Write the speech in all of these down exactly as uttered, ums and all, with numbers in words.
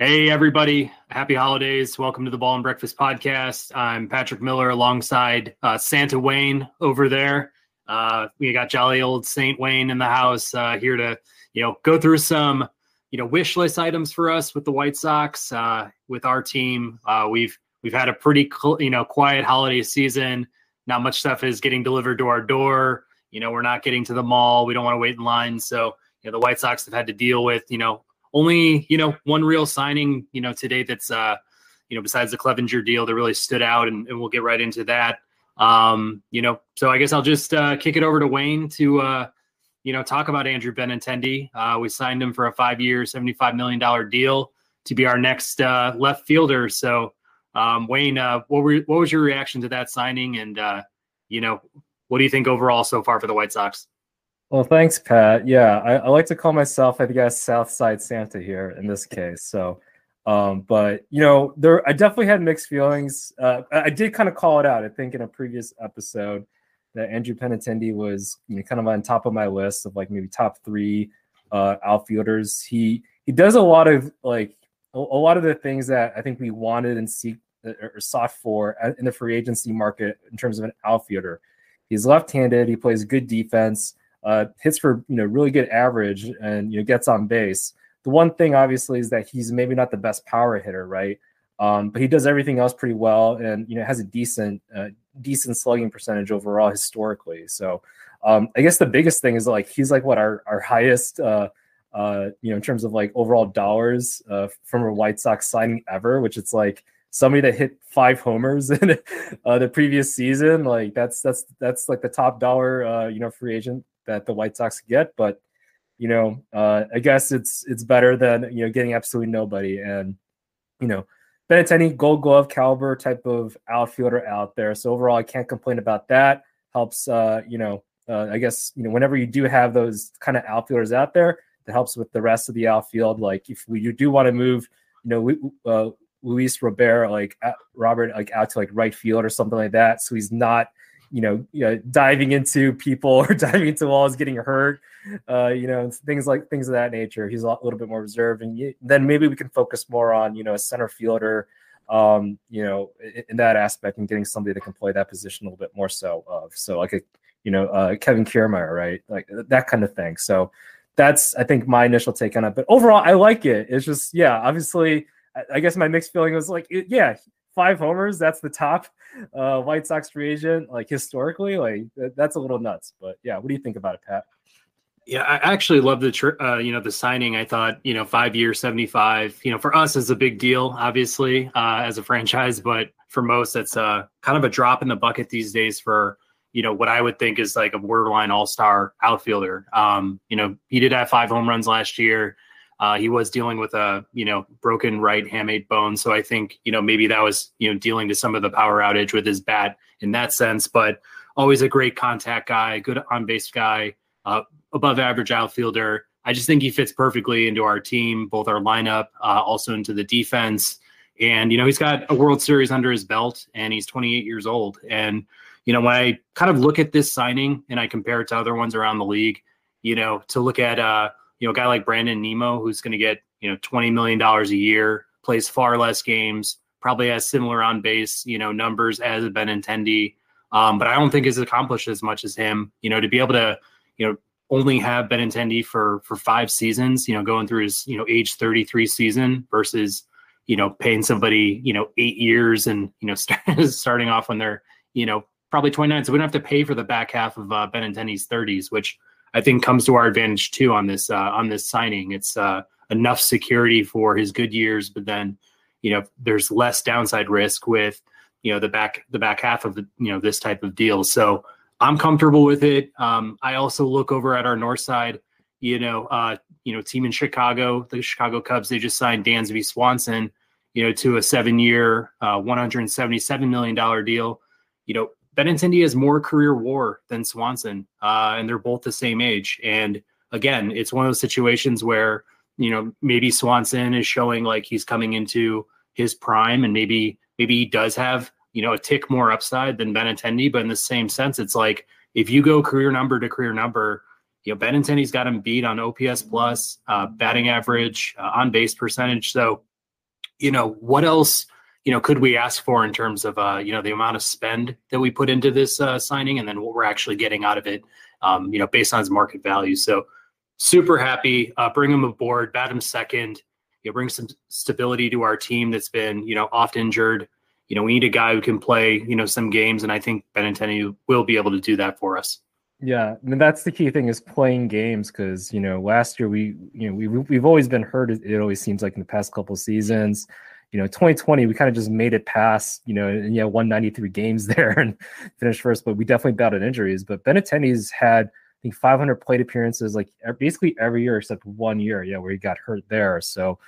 Hey, everybody. Happy holidays. Welcome to the Ball and Breakfast podcast. I'm Patrick Miller alongside uh, Santa Wayne over there. Uh, we got jolly old Saint Wayne in the house uh, here to, you know, go through some, you know, wish list items for us with the White Sox, uh, with our team. Uh, we've we've had a pretty, cl- you know, quiet holiday season. Not much stuff is getting delivered to our door. You know, we're not getting to the mall. We don't want to wait in line. So, you know, the White Sox have had to deal with, you know, Only, you know, one real signing, you know, today that's, uh, you know, besides the Clevinger deal that really stood out, and, and we'll get right into that. Um, you know, so I guess I'll just uh, kick it over to Wayne to, uh, you know, talk about Andrew Benintendi. Uh, we signed him for a five-year, seventy-five million dollars deal to be our next uh, left fielder. So, um, Wayne, uh, what were what was your reaction to that signing? And, uh, you know, what do you think overall so far for the White Sox? Well, thanks, Pat. Yeah, I, I like to call myself, I guess, Southside Santa here in this case. So, um, but, you know, there, I definitely had mixed feelings. Uh, I did kind of call it out, I think, in a previous episode that Andrew Benintendi was, you know, kind of on top of my list of, like, maybe top three uh, outfielders. He he does a lot of, like, a, a lot of the things that I think we wanted and seek or sought for in the free agency market in terms of an outfielder. He's left-handed. He plays good defense. Uh, hits for, you know, really good average, and, you know, gets on base. The one thing obviously is that he's maybe not the best power hitter, right? Um, but he does everything else pretty well, and, you know, has a decent, uh, decent slugging percentage overall historically. So um, I guess the biggest thing is, like, he's like what our our highest, uh, uh, you know, in terms of, like, overall dollars uh, from a White Sox signing ever, which it's like somebody that hit five homers in uh, the previous season. Like that's that's that's like the top dollar, uh, you know, free agent that the White Sox get. But, you know, uh, I guess it's it's better than, you know, getting absolutely nobody. And, you know, Benintendi, Gold Glove caliber type of outfielder out there. So overall, I can't complain about that. Helps, uh, you know, uh, I guess, you know, whenever you do have those kind of outfielders out there, that helps with the rest of the outfield. Like if we, you do want to move, you know, uh, Luis Robert, like uh, Robert, like out to like right field or something like that. So he's not, You know, you know, diving into people or diving into walls, getting hurt, uh, you know, things like things of that nature. He's a little bit more reserved, and you, then maybe we can focus more on, you know, a center fielder, um, you know, in, in that aspect, and getting somebody that can play that position a little bit more. So, of so like a, you know, uh, Kevin Kiermaier, right, like that kind of thing. So that's, I think, my initial take on it. But overall, I like it. It's just, yeah, obviously, I, I guess my mixed feeling was like, it, yeah. Five homers, that's the top uh, White Sox free agent, like historically, like that's a little nuts. But yeah, what do you think about it, Pat? Yeah, I actually love the, tr- uh, you know, the signing. I thought, you know, five-year, seventy-five, you know, for us is a big deal, obviously, uh, as a franchise. But for most, that's uh, kind of a drop in the bucket these days for, you know, what I would think is like a borderline all-star outfielder. Um, you know, he did have five home runs last year. Uh, he was dealing with a, you know, broken right hamate bone. So I think, you know, maybe that was, you know, dealing to some of the power outage with his bat in that sense, but always a great contact guy, good on-base guy, uh, above average outfielder. I just think he fits perfectly into our team, both our lineup, uh, also into the defense. And, you know, he's got a World Series under his belt, and he's twenty-eight years old. And, you know, when I kind of look at this signing and I compare it to other ones around the league, you know, to look at, uh, you know, a guy like Brandon Nimmo, who's going to get, you know, twenty million dollars a year, plays far less games, probably has similar on base, you know, numbers as a Benintendi. Um, but I don't think has accomplished as much as him, you know, to be able to, you know, only have Benintendi for, for five seasons, you know, going through his, you know, age thirty-three season versus, you know, paying somebody, you know, eight years and, you know, start, starting off when they're, you know, probably twenty-nine. So we don't have to pay for the back half of uh, Benintendi's thirties, which I think comes to our advantage too on this uh, on this signing. It's uh, enough security for his good years, but then, you know, there's less downside risk with, you know, the back the back half of the, you know, this type of deal. So I'm comfortable with it. Um, I also look over at our north side, you know, uh, you know, team in Chicago, the Chicago Cubs. They just signed Dansby Swanson, you know, to a seven-year, uh, one hundred seventy-seven million dollars deal. You know, Benintendi has more career WAR than Swanson, uh, and they're both the same age. And again, it's one of those situations where, you know, maybe Swanson is showing like he's coming into his prime, and maybe maybe he does have, you know, a tick more upside than Benintendi. But in the same sense, it's like if you go career number to career number, you know, Benintendi's got him beat on O P S plus, uh, batting average, uh, on base percentage. So you know, what else, you know, could we ask for in terms of, uh, you know, the amount of spend that we put into this uh, signing and then what we're actually getting out of it, um, you know, based on his market value. So super happy, uh, bring him aboard, bat him second, you know, bring some stability to our team that's been, you know, oft injured. You know, we need a guy who can play, you know, some games, and I think Benintendi will be able to do that for us. Yeah, I mean, that's the key thing is playing games because, you know, last year we, you know, we, we've always been hurt. It always seems like in the past couple of seasons, you know, twenty twenty, we kind of just made it past, you know, and yeah, one ninety-three games there and finished first, but we definitely battled injuries. But Benintendi's had, I think, five hundred plate appearances, like basically every year except one year, yeah, where he got hurt there. So,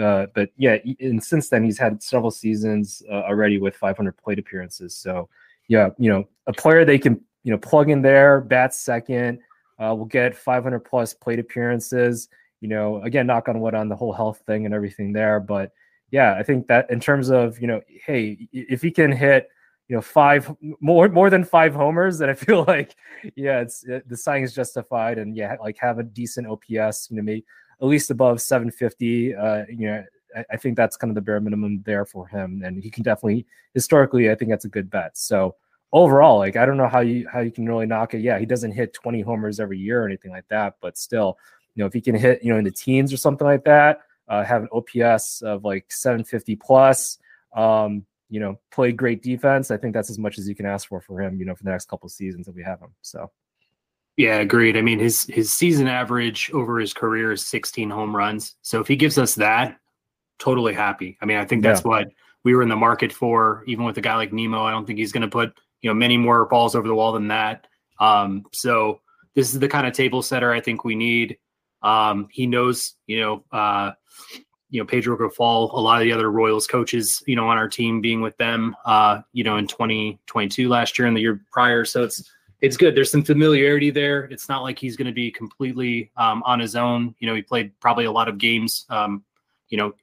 uh, but yeah, and since then he's had several seasons uh, already with five hundred plate appearances. So yeah, you know, a player they can, you know, plug in there, bat second, uh, we'll get five hundred plus plate appearances, you know, again, knock on wood on the whole health thing and everything there. But yeah, I think that in terms of, you know, hey, if he can hit, you know, five more, more than five homers, then I feel like, yeah, it's it, the signing is justified. And yeah, like have a decent O P S, you know, maybe at least above seven fifty, uh, you know, I, I think that's kind of the bare minimum there for him. And he can definitely, historically, I think that's a good bet. So overall, like, I don't know how you how you can really knock it. Yeah, he doesn't hit twenty homers every year or anything like that, but still, you know, if he can hit, you know, in the teens or something like that, uh, have an O P S of like seven fifty plus, um, you know, play great defense, I think that's as much as you can ask for for him, you know, for the next couple of seasons that we have him. So, yeah, agreed. I mean, his his season average over his career is sixteen home runs. So if he gives us that, totally happy. I mean, I think that's yeah. what we were in the market for, even with a guy like Nimmo. I don't think he's going to put, you know, many more balls over the wall than that. Um, so this is the kind of table setter I think we need. Um, he knows, you know, uh, you know, Pedro Grifal, a lot of the other Royals coaches, you know, on our team being with them, uh, you know, in twenty twenty-two last year and the year prior. So it's, it's good. There's some familiarity there. It's not like he's going to be completely um, on his own. You know, he played probably a lot of games, um, you know,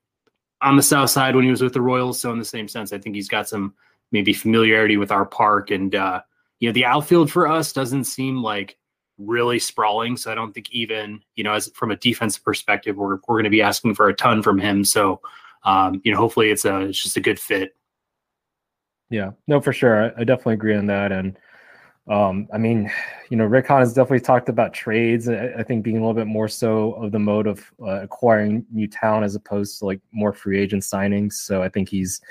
on the South Side when he was with the Royals. So in the same sense, I think he's got some, maybe familiarity with our park and, uh, you know, the outfield for us doesn't seem like really sprawling. So I don't think even, you know, as from a defensive perspective, we're, we're going to be asking for a ton from him. So, um, you know, hopefully it's a, it's just a good fit. Yeah, no, for sure. I, I definitely agree on that. And, um, I mean, you know, Rick Hahn has definitely talked about trades. I, I think being a little bit more so of the mode of uh, acquiring new talent as opposed to like more free agent signings. So I think he's,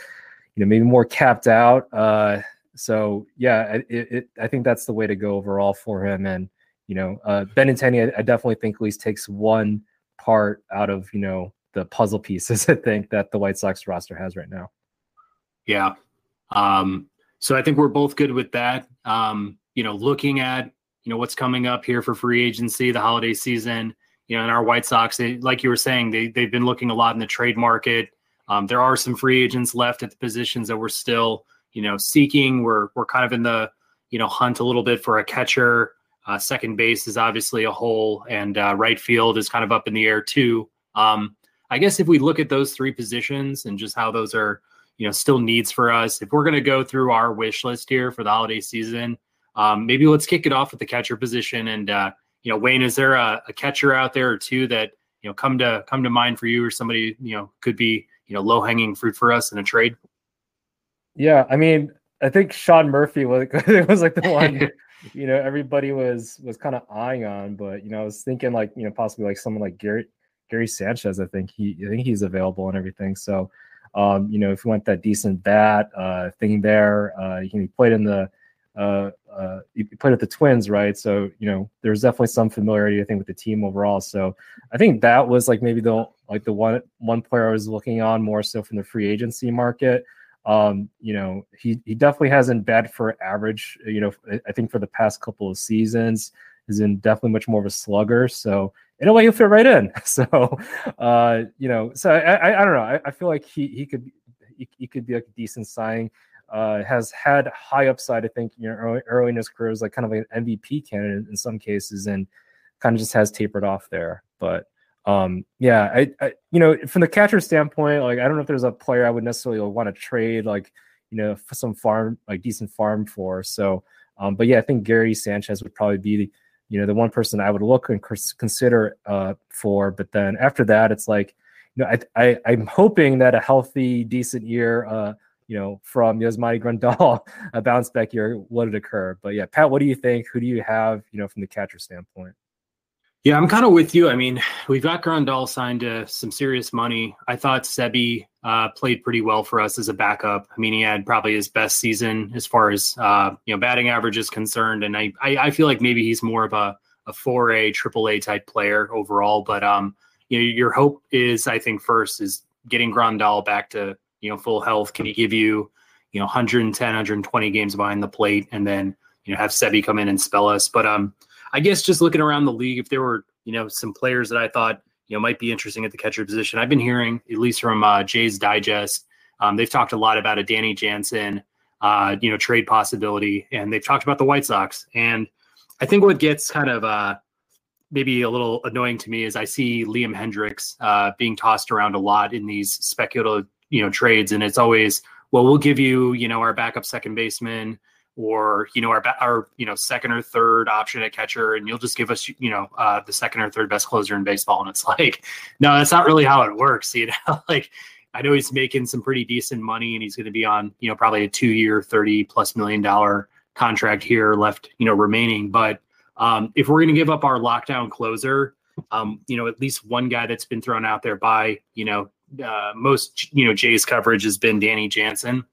you know, maybe more capped out. Uh, so yeah, it, it, I think that's the way to go overall for him. And, you know, uh, Benintendi, I, I definitely think at least takes one part out of, you know, the puzzle pieces, I think, that the White Sox roster has right now. Yeah. Um, so I think we're both good with that. Um, you know, looking at, you know, what's coming up here for free agency, the holiday season, you know, and our White Sox, they, like you were saying, they, they've been looking a lot in the trade market. Um, there are some free agents left at the positions that we're still, you know, seeking. We're we're kind of in the, you know, hunt a little bit for a catcher. Uh, second base is obviously a hole, and uh, right field is kind of up in the air too. Um, I guess if we look at those three positions and just how those are, you know, still needs for us, if we're going to go through our wish list here for the holiday season, um, maybe let's kick it off with the catcher position. And uh, you know, Wayne, is there a, a catcher out there or two that, you know, come to come to mind for you, or somebody, you know, could be, you know, low hanging fruit for us in a trade? Yeah. I mean, I think Sean Murphy was, was like the one, you know, everybody was, was kind of eyeing on, but, you know, I was thinking like, you know, possibly like someone like Gary, Gary Sanchez, I think he, I think he's available and everything. So, um, you know, if you want that decent bat uh, thing there, uh, you know, he played in the, uh, uh, he played at the Twins, right? So, you know, there's definitely some familiarity, I think, with the team overall. So I think that was like maybe the, like the one, one player I was looking on more so from the free agency market. Um, you know, he, he definitely hasn't batted for average, you know, I think for the past couple of seasons. He's in definitely much more of a slugger. So in a way he'll fit right in. So, uh, you know, so I, I, I don't know. I, I feel like he, he could, he, he could be like a decent signing. Uh, has had high upside. I think, you know, early, early in his career was like kind of like an M V P candidate in some cases and kind of just has tapered off there. But, Um, yeah, I, I, you know, from the catcher standpoint, like, I don't know if there's a player I would necessarily want to trade, like, you know, for some farm, like decent farm for. So, um, but yeah, I think Gary Sanchez would probably be the, you know, the one person I would look and consider, uh, for, but then after that, it's like, you know, I, I, I'm hoping that a healthy, decent year, uh, you know, from Yasmani Grandal, a bounce back year would occur. But yeah, Pat, what do you think? Who do you have, you know, from the catcher standpoint? Yeah, I'm kind of with you. I mean, we've got Grandal signed to some serious money. I thought Seby uh, played pretty well for us as a backup. I mean, he had probably his best season as far as, uh, you know, batting average is concerned. And I, I, I feel like maybe he's more of a, a four A, triple A type player overall. But, um, you know, your hope is, I think, first is getting Grandal back to, you know, full health. Can he give you, you know, one ten, one twenty games behind the plate, and then, you know, have Seby come in and spell us? But, um, I guess just looking around the league, if there were, you know, some players that I thought, you know, might be interesting at the catcher position, I've been hearing, at least from uh, Jay's Digest, um, they've talked a lot about a Danny Jansen, uh, you know, trade possibility, and they've talked about the White Sox. And I think what gets kind of uh, maybe a little annoying to me is I see Liam Hendriks uh, being tossed around a lot in these speculative, you know, trades. And it's always, well, we'll give you, you know, our backup second baseman, or, you know, our, our, you know, second or third option at catcher, and you'll just give us, you know, uh, the second or third best closer in baseball. And it's like, no, that's not really how it works. You know, like, I know he's making some pretty decent money, and he's going to be on, you know, probably a two year, thirty plus million dollar contract here left, you know, remaining. But um, if we're going to give up our lockdown closer, um, you know, at least one guy that's been thrown out there by, you know, uh, most, you know, Jay's coverage has been Danny Jansen.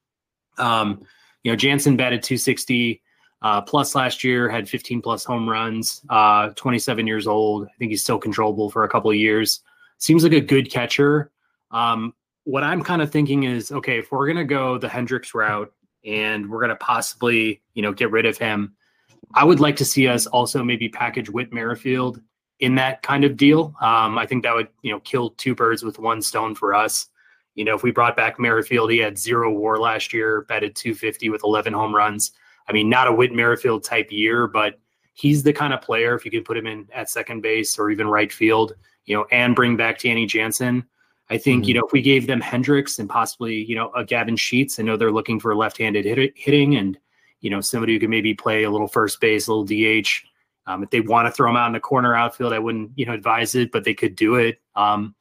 Um, You know, Jansen batted two sixty uh, plus last year, had fifteen plus home runs, uh, twenty-seven years old. I think he's still controllable for a couple of years. Seems like a good catcher. Um, what I'm kind of thinking is, okay, if we're going to go the Hendriks route and we're going to possibly, you know, get rid of him, I would like to see us also maybe package Whit Merrifield in that kind of deal. Um, I think that would, you know, kill two birds with one stone for us. You know, if we brought back Merrifield, he had zero war last year, batted two fifty with eleven home runs. I mean, not a Whit Merrifield type year, but he's the kind of player, if you can put him in at second base or even right field, you know, and bring back Danny Jansen. I think, mm-hmm. you know, if we gave them Hendriks and possibly, you know, a Gavin Sheets, I know they're looking for left-handed hit- hitting and, you know, somebody who can maybe play a little first base, a little D H. Um, if they want to throw him out in the corner outfield, I wouldn't, you know, advise it, but they could do it. Um,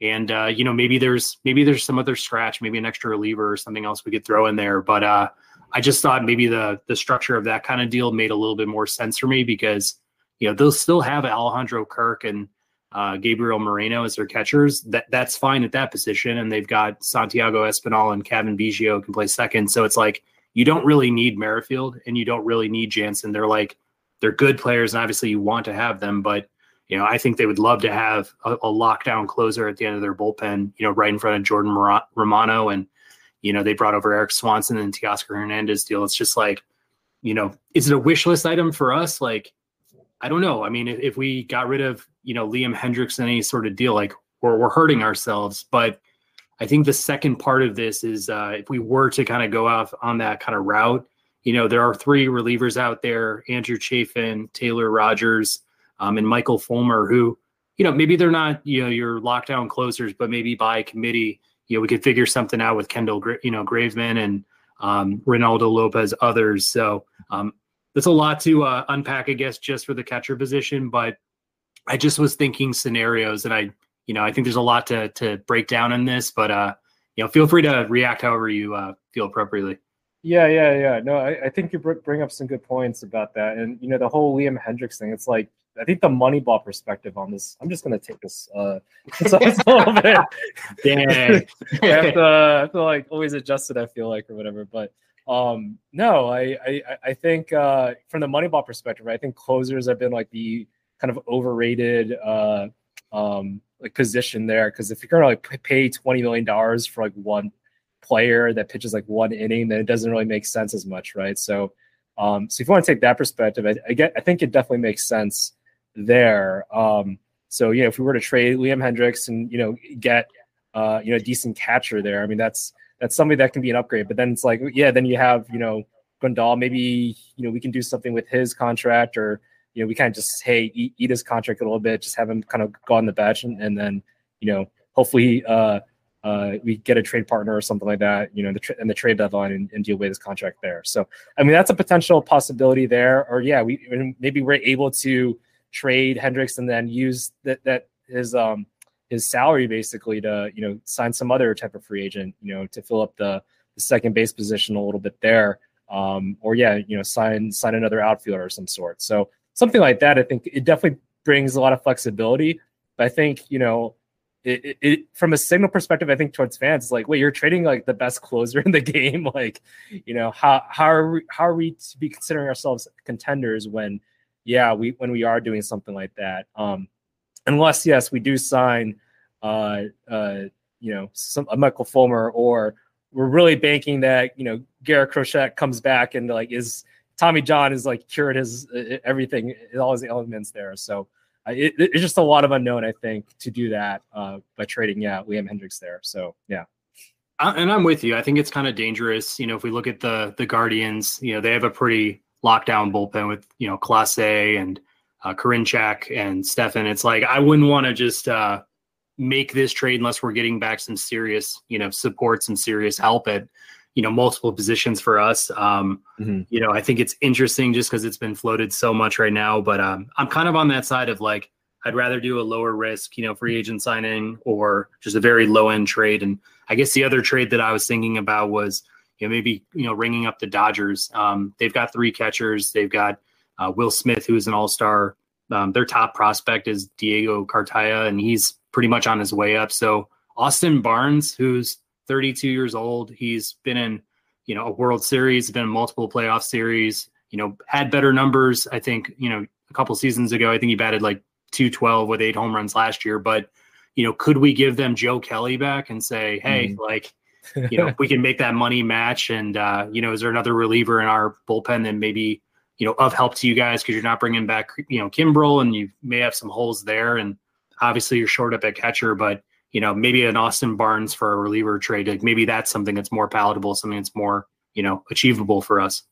And, uh, you know, maybe there's maybe there's some other scratch, maybe an extra reliever or something else we could throw in there. But uh, I just thought maybe the the structure of that kind of deal made a little bit more sense for me because, you know, they'll still have Alejandro Kirk and uh, Gabriel Moreno as their catchers. That That's fine at that position. And they've got Santiago Espinal and Kevin Biggio can play second. So it's like you don't really need Merrifield and you don't really need Jansen. They're like they're good players. And obviously you want to have them, but. You know, I think they would love to have a, a lockdown closer at the end of their bullpen, you know, right in front of Jordan Romano. And, you know, they brought over Eric Swanson and Teoscar Hernandez deal. It's just like, you know, is it a wish list item for us? Like, I don't know. I mean, if, if we got rid of, you know, Liam Hendriks in any sort of deal, like we're, we're hurting ourselves. But I think the second part of this is uh, if we were to kind of go off on that kind of route, you know, there are three relievers out there, Andrew Chafin, Taylor Rogers, Um, and Michael Fulmer, who, you know, maybe they're not, you know, your lockdown closers, but maybe by committee, you know, we could figure something out with Kendall, you know, Graveman and um, Reynaldo López, others. So um, that's a lot to uh, unpack, I guess, just for the catcher position. But I just was thinking scenarios, and I, you know, I think there's a lot to to break down in this. But uh, you know, feel free to react however you uh, feel appropriately. Yeah, yeah, yeah. No, I, I think you bring up some good points about that, and you know, the whole Liam Hendriks thing. It's like. I think the Moneyball perspective on this. I'm just gonna take this. Uh, it's, it's a little bit. Dang. I have to, I have to like always adjust it. I feel like or whatever. But um, no, I I, I think uh, from the Moneyball perspective, right, I think closers have been like the kind of overrated uh, um, like position there because if you're gonna like pay twenty million dollars for like one player that pitches like one inning, then it doesn't really make sense as much, right? So um, so if you want to take that perspective, I, I get. I think it definitely makes sense. There, um, so you know, if we were to trade Liam Hendriks and you know get uh, you know decent catcher there, I mean that's that's somebody that can be an upgrade. But then it's like, yeah, then you have you know Grandal. Maybe you know we can do something with his contract, or you know we kind of just hey eat, eat his contract a little bit, just have him kind of go on the bench, and, and then you know hopefully uh, uh, we get a trade partner or something like that, you know, in the, tra- in the trade deadline and, and deal with his contract there. So I mean that's a potential possibility there, or yeah, we maybe we're able to. Trade Hendriks and then use that that his um his salary basically to, you know, sign some other type of free agent, you know, to fill up the, the second base position a little bit there. Um, or yeah, you know, sign, sign another outfielder of some sort. So something like that, I think it definitely brings a lot of flexibility, but I think, you know, It, it, it from a signal perspective, I think towards fans, it's like, wait, you're trading like the best closer in the game. Like, you know, how how are we, how are we to be considering ourselves contenders when, yeah, we when we are doing something like that? Um, unless yes, we do sign, uh, uh, you know, some a Michael Fulmer, or we're really banking that you know Garrett Crochet comes back and like is Tommy John is like cured his uh, everything, all his ailments there. So. It, it's just a lot of unknown, I think, to do that uh, by trading, yeah, Liam Hendriks there. So, yeah. I, and I'm with you. I think it's kind of dangerous. You know, if we look at the the Guardians, you know, they have a pretty lockdown bullpen with, you know, Class A and uh, Karinchak and Stefan. It's like, I wouldn't want to just uh, make this trade unless we're getting back some serious, you know, support, some serious help at, you know, multiple positions for us. Um, mm-hmm. You know, I think it's interesting just because it's been floated so much right now, but um, I'm kind of on that side of like, I'd rather do a lower risk, you know, free agent signing or just a very low end trade. And I guess the other trade that I was thinking about was, you know, maybe, you know, ringing up the Dodgers. Um, they've got three catchers. They've got uh, Will Smith, who is an all-star. Um, their top prospect is Diego Cartaya, and he's pretty much on his way up. So Austin Barnes, who's thirty-two years old. He's been in, you know, a World Series, been in multiple playoff series, you know, had better numbers. I think, you know, a couple seasons ago, I think he batted like two twelve with eight home runs last year. But, you know, could we give them Joe Kelly back and say, hey, mm. like, you know, we can make that money match. And, uh, you know, is there another reliever in our bullpen that maybe, you know, of help to you guys because you're not bringing back, you know, Kimbrel and you may have some holes there. And obviously you're short up at catcher, but, you know, maybe an Austin Barnes for a reliever trade. Like maybe that's something that's more palatable, something that's more, you know, achievable for us.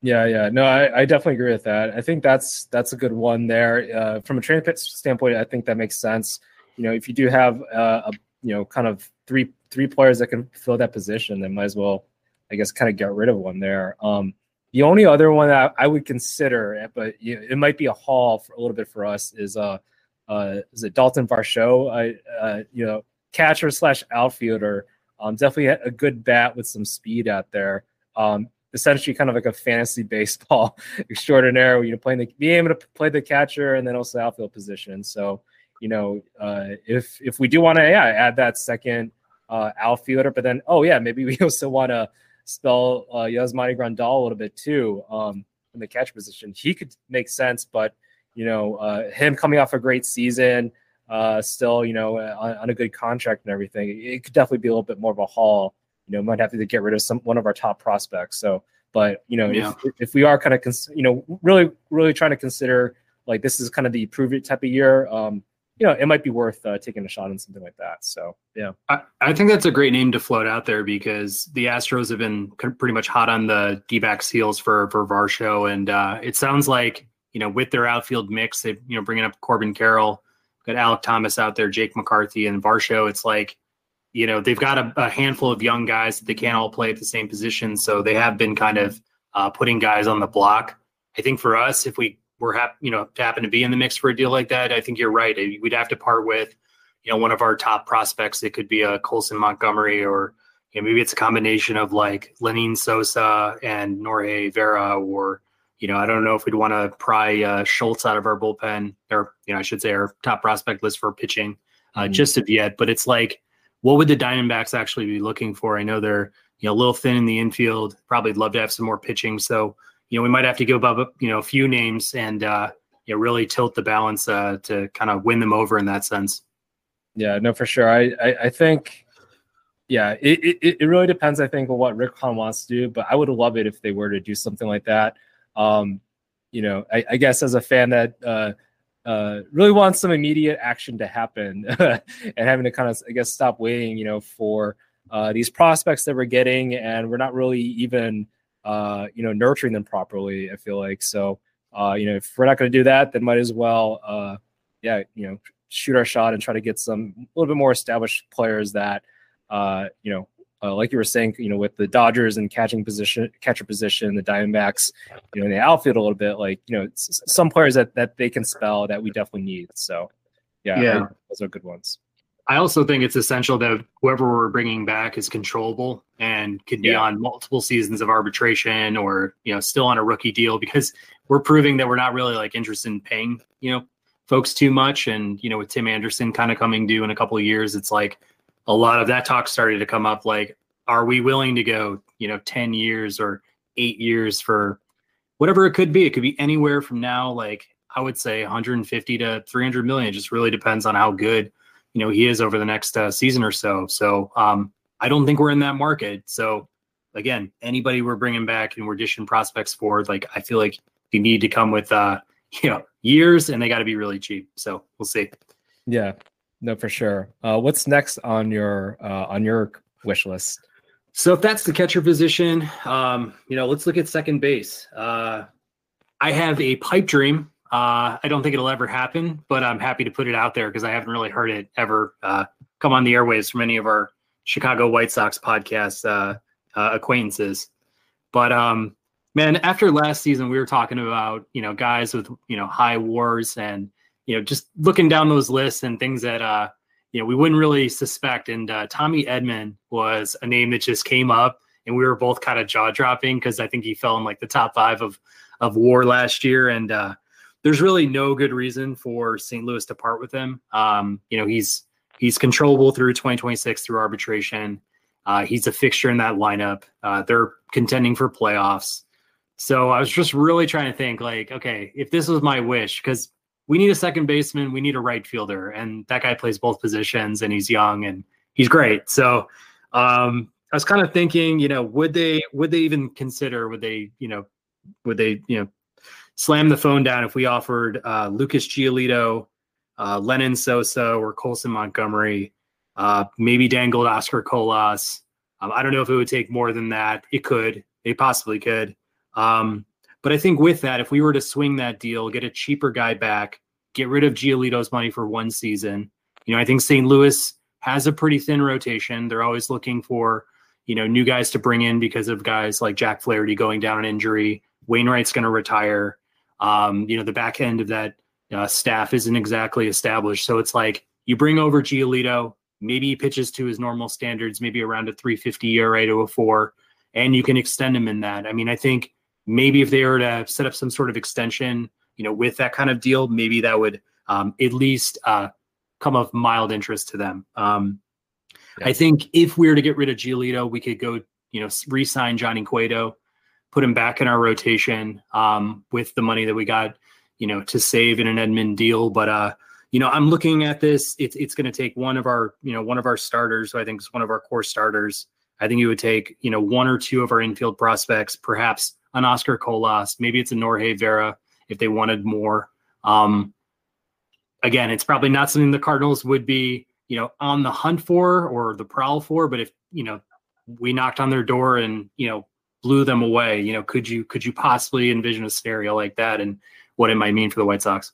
Yeah, yeah. No, I, I definitely agree with that. I think that's that's a good one there. Uh, from a trade standpoint, I think that makes sense. You know, if you do have uh, a you know kind of three three players that can fill that position, then might as well, I guess, kind of get rid of one there. Um, the only other one that I would consider, but you know, it might be a haul for a little bit for us, is uh. Uh, is it Dalton Varsho? I, uh, you know, catcher slash outfielder. Um, definitely a good bat with some speed out there. Um, essentially, kind of like a fantasy baseball extraordinaire. You know, playing the being able to play the catcher and then also the outfield position. So, you know, uh, if if we do want to, yeah, add that second uh, outfielder, but then oh yeah, maybe we also want to spell uh, Yasmani Grandal a little bit too um, in the catcher position. He could make sense, but. You know, uh, him coming off a great season, uh, still, you know, on, on a good contract and everything, it could definitely be a little bit more of a haul. You know, might have to get rid of some one of our top prospects. So, but you know, yeah. if, if we are kind of, cons- you know, really, really trying to consider like this is kind of the prove it type of year. Um, you know, it might be worth uh, taking a shot on something like that. So, yeah, I, I think that's a great name to float out there because the Astros have been pretty much hot on the D-backs heels for for Varsho, and uh, it sounds like. You know, with their outfield mix, they you know bringing up Corbin Carroll, got Alec Thomas out there, Jake McCarthy, and Varsho. It's like, you know, they've got a, a handful of young guys that they can't all play at the same position, so they have been kind of uh, putting guys on the block. I think for us, if we were hap- you know to happen to be in the mix for a deal like that, I think you're right. We'd have to part with, you know, one of our top prospects. It could be a Colson Montgomery, or you know, maybe it's a combination of like Lenyn Sosa and Norie Vera, or you know, I don't know if we'd want to pry uh, Schultz out of our bullpen, or, you know, I should say our top prospect list for pitching uh, mm-hmm. just yet. But it's like, what would the Diamondbacks actually be looking for? I know they're, you know, a little thin in the infield, probably love to have some more pitching. So, you know, we might have to give up, you know, a few names and, uh, you know, really tilt the balance uh, to kind of win them over in that sense. Yeah, no, for sure. I, I, I think, yeah, it, it, it really depends, I think, on what Rick Hahn wants to do. But I would love it if they were to do something like that. Um, you know, I, I guess as a fan that uh, uh, really wants some immediate action to happen and having to kind of, I guess, stop waiting, you know, for uh, these prospects that we're getting and we're not really even, uh, you know, nurturing them properly, I feel like. So, uh, you know, if we're not going to do that, then might as well, uh, yeah, you know, shoot our shot and try to get some a little bit more established players that, uh, you know, Uh, like you were saying, you know, with the Dodgers and catching position, catcher position, the Diamondbacks, you know, in the outfield a little bit, like, you know, s- some players that, that they can spell that we definitely need. So, yeah, yeah. Those are good ones. I also think it's essential that whoever we're bringing back is controllable and could be yeah. on multiple seasons of arbitration or, you know, still on a rookie deal, because we're proving that we're not really like interested in paying, you know, folks too much. And, you know, with Tim Anderson kind of coming due in a couple of years, it's like a lot of that talk started to come up. Like, are we willing to go, you know, ten years or eight years for whatever it could be? It could be anywhere from now, like I would say one fifty to three hundred million. It just really depends on how good, you know, he is over the next uh, season or so. So um, I don't think we're in that market. So again, anybody we're bringing back and we're dishing prospects for, like, I feel like they need to come with, uh, you know, years, and they got to be really cheap. So we'll see. Yeah, no, for sure. Uh, what's next on your, uh, on your wish list? So if that's the catcher position, um, you know, let's look at second base. Uh, I have a pipe dream. Uh, I don't think it'll ever happen, but I'm happy to put it out there because I haven't really heard it ever uh, come on the airwaves from any of our Chicago White Sox podcast uh, uh, acquaintances. But um, man, after last season, we were talking about, you know, guys with, you know, high wars and, you know, just looking down those lists and things that, uh, you know, we wouldn't really suspect. And uh, Tommy Edman was a name that just came up, and we were both kind of jaw dropping because I think he fell in like the top five of, of war last year. And, uh, there's really no good reason for Saint Louis to part with him. Um, you know, he's he's controllable through twenty twenty-six through arbitration. Uh, he's a fixture in that lineup. Uh, they're contending for playoffs. So I was just really trying to think, like, okay, if this was my wish, because we need a second baseman, we need a right fielder, and that guy plays both positions, and he's young and he's great. So um, I was kind of thinking, you know, would they would they even consider? Would they, you know, would they, you know, slam the phone down if we offered uh, Lucas Giolito, uh, Lenyn Sosa, or Colson Montgomery, uh, maybe dangled Oscar Colas. Um, I don't know if it would take more than that. It could. It possibly could. Um, but I think with that, if we were to swing that deal, get a cheaper guy back, get rid of Giolito's money for one season, you know, I think Saint Louis has a pretty thin rotation. They're always looking for, you know, new guys to bring in because of guys like Jack Flaherty going down an injury. Wainwright's going to retire. Um, you know, the back end of that uh, staff isn't exactly established. So it's like you bring over Giolito, maybe he pitches to his normal standards, maybe around a three fifty E R A to a four, and you can extend him in that. I mean, I think maybe if they were to set up some sort of extension, you know, with that kind of deal, maybe that would um, at least uh, come of mild interest to them. Um, yeah. I think if we were to get rid of Giolito, we could go, you know, re-sign Johnny Cueto, put him back in our rotation um, with the money that we got, you know, to save in an Edman deal. But, uh, you know, I'm looking at this. It's it's going to take one of our, you know, one of our starters, who I think is one of our core starters. I think it would take, you know, one or two of our infield prospects, perhaps an Oscar Colas. Maybe it's a Norie Vera if they wanted more. Um, again, it's probably not something the Cardinals would be, you know, on the hunt for or the prowl for. But if, you know, we knocked on their door and, you know, blew them away, you know, could you could you possibly envision a scenario like that and what it might mean for the White Sox?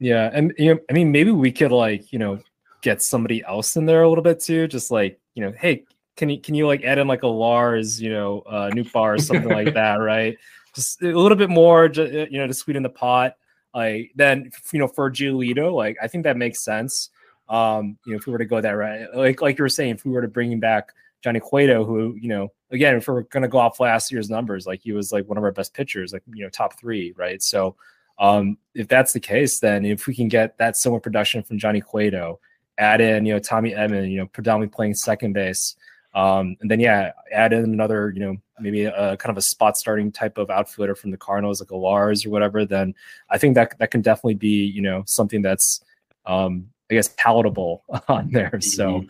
Yeah, and you know, I mean, maybe we could, like, you know, get somebody else in there a little bit too, just like, you know, hey, can you can you like add in like a Lars, you know, uh new bar or something like that, right? Just a little bit more, just, you know, to sweeten the pot. Like, then, you know, for Giolito, like, I think that makes sense. Um, you know, if we were to go that right, like like you were saying, if we were to bring him back Johnny Cueto, who, you know, again, if we're going to go off last year's numbers, like, he was like one of our best pitchers, like, you know, top three, right? So um, if that's the case, then if we can get that similar production from Johnny Cueto, add in, you know, Tommy Edman, you know, predominantly playing second base. Um, and then, yeah, add in another, you know, maybe a kind of a spot starting type of outfielder from the Cardinals, like a Lars or whatever, then I think that that can definitely be, you know, something that's, um, I guess, palatable on there. So,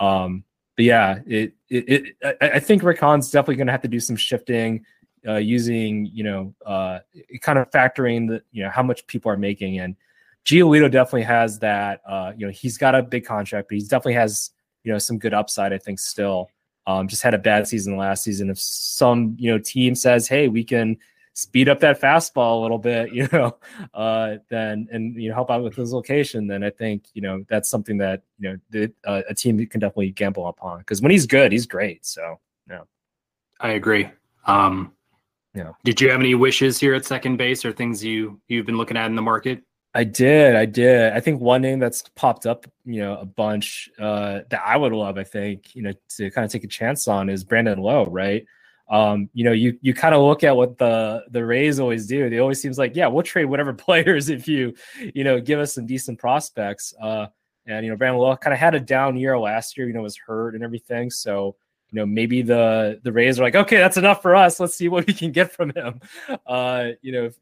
um, but yeah, it, it, it I think Rick Hahn's definitely going to have to do some shifting, uh, using, you know, uh, kind of factoring the, you know, how much people are making. And Giolito definitely has that, uh, you know, he's got a big contract, but he definitely has, you know, some good upside, I think, still. Um, just had a bad season last season. If some, you know, team says, hey, we can speed up that fastball a little bit, you know, uh, then, and, you know, help out with his location, then I think, you know, that's something that, you know, the, uh, a team can definitely gamble upon, because when he's good, he's great. So, yeah, I agree. Um, yeah. Did you have any wishes here at second base or things you, you've been looking at in the market? I did. I did. I think one name that's popped up, you know, a bunch uh, that I would love, I think, you know, to kind of take a chance on is Brandon Lowe, right? Um, you know, you you kind of look at what the the Rays always do. They always seems like, yeah, we'll trade whatever players if you, you know, give us some decent prospects. Uh, and, you know, Brandon Lowe kind of had a down year last year, you know, was hurt and everything. So, you know, maybe the the Rays are like, okay, that's enough for us. Let's see what we can get from him. Uh, you know, if,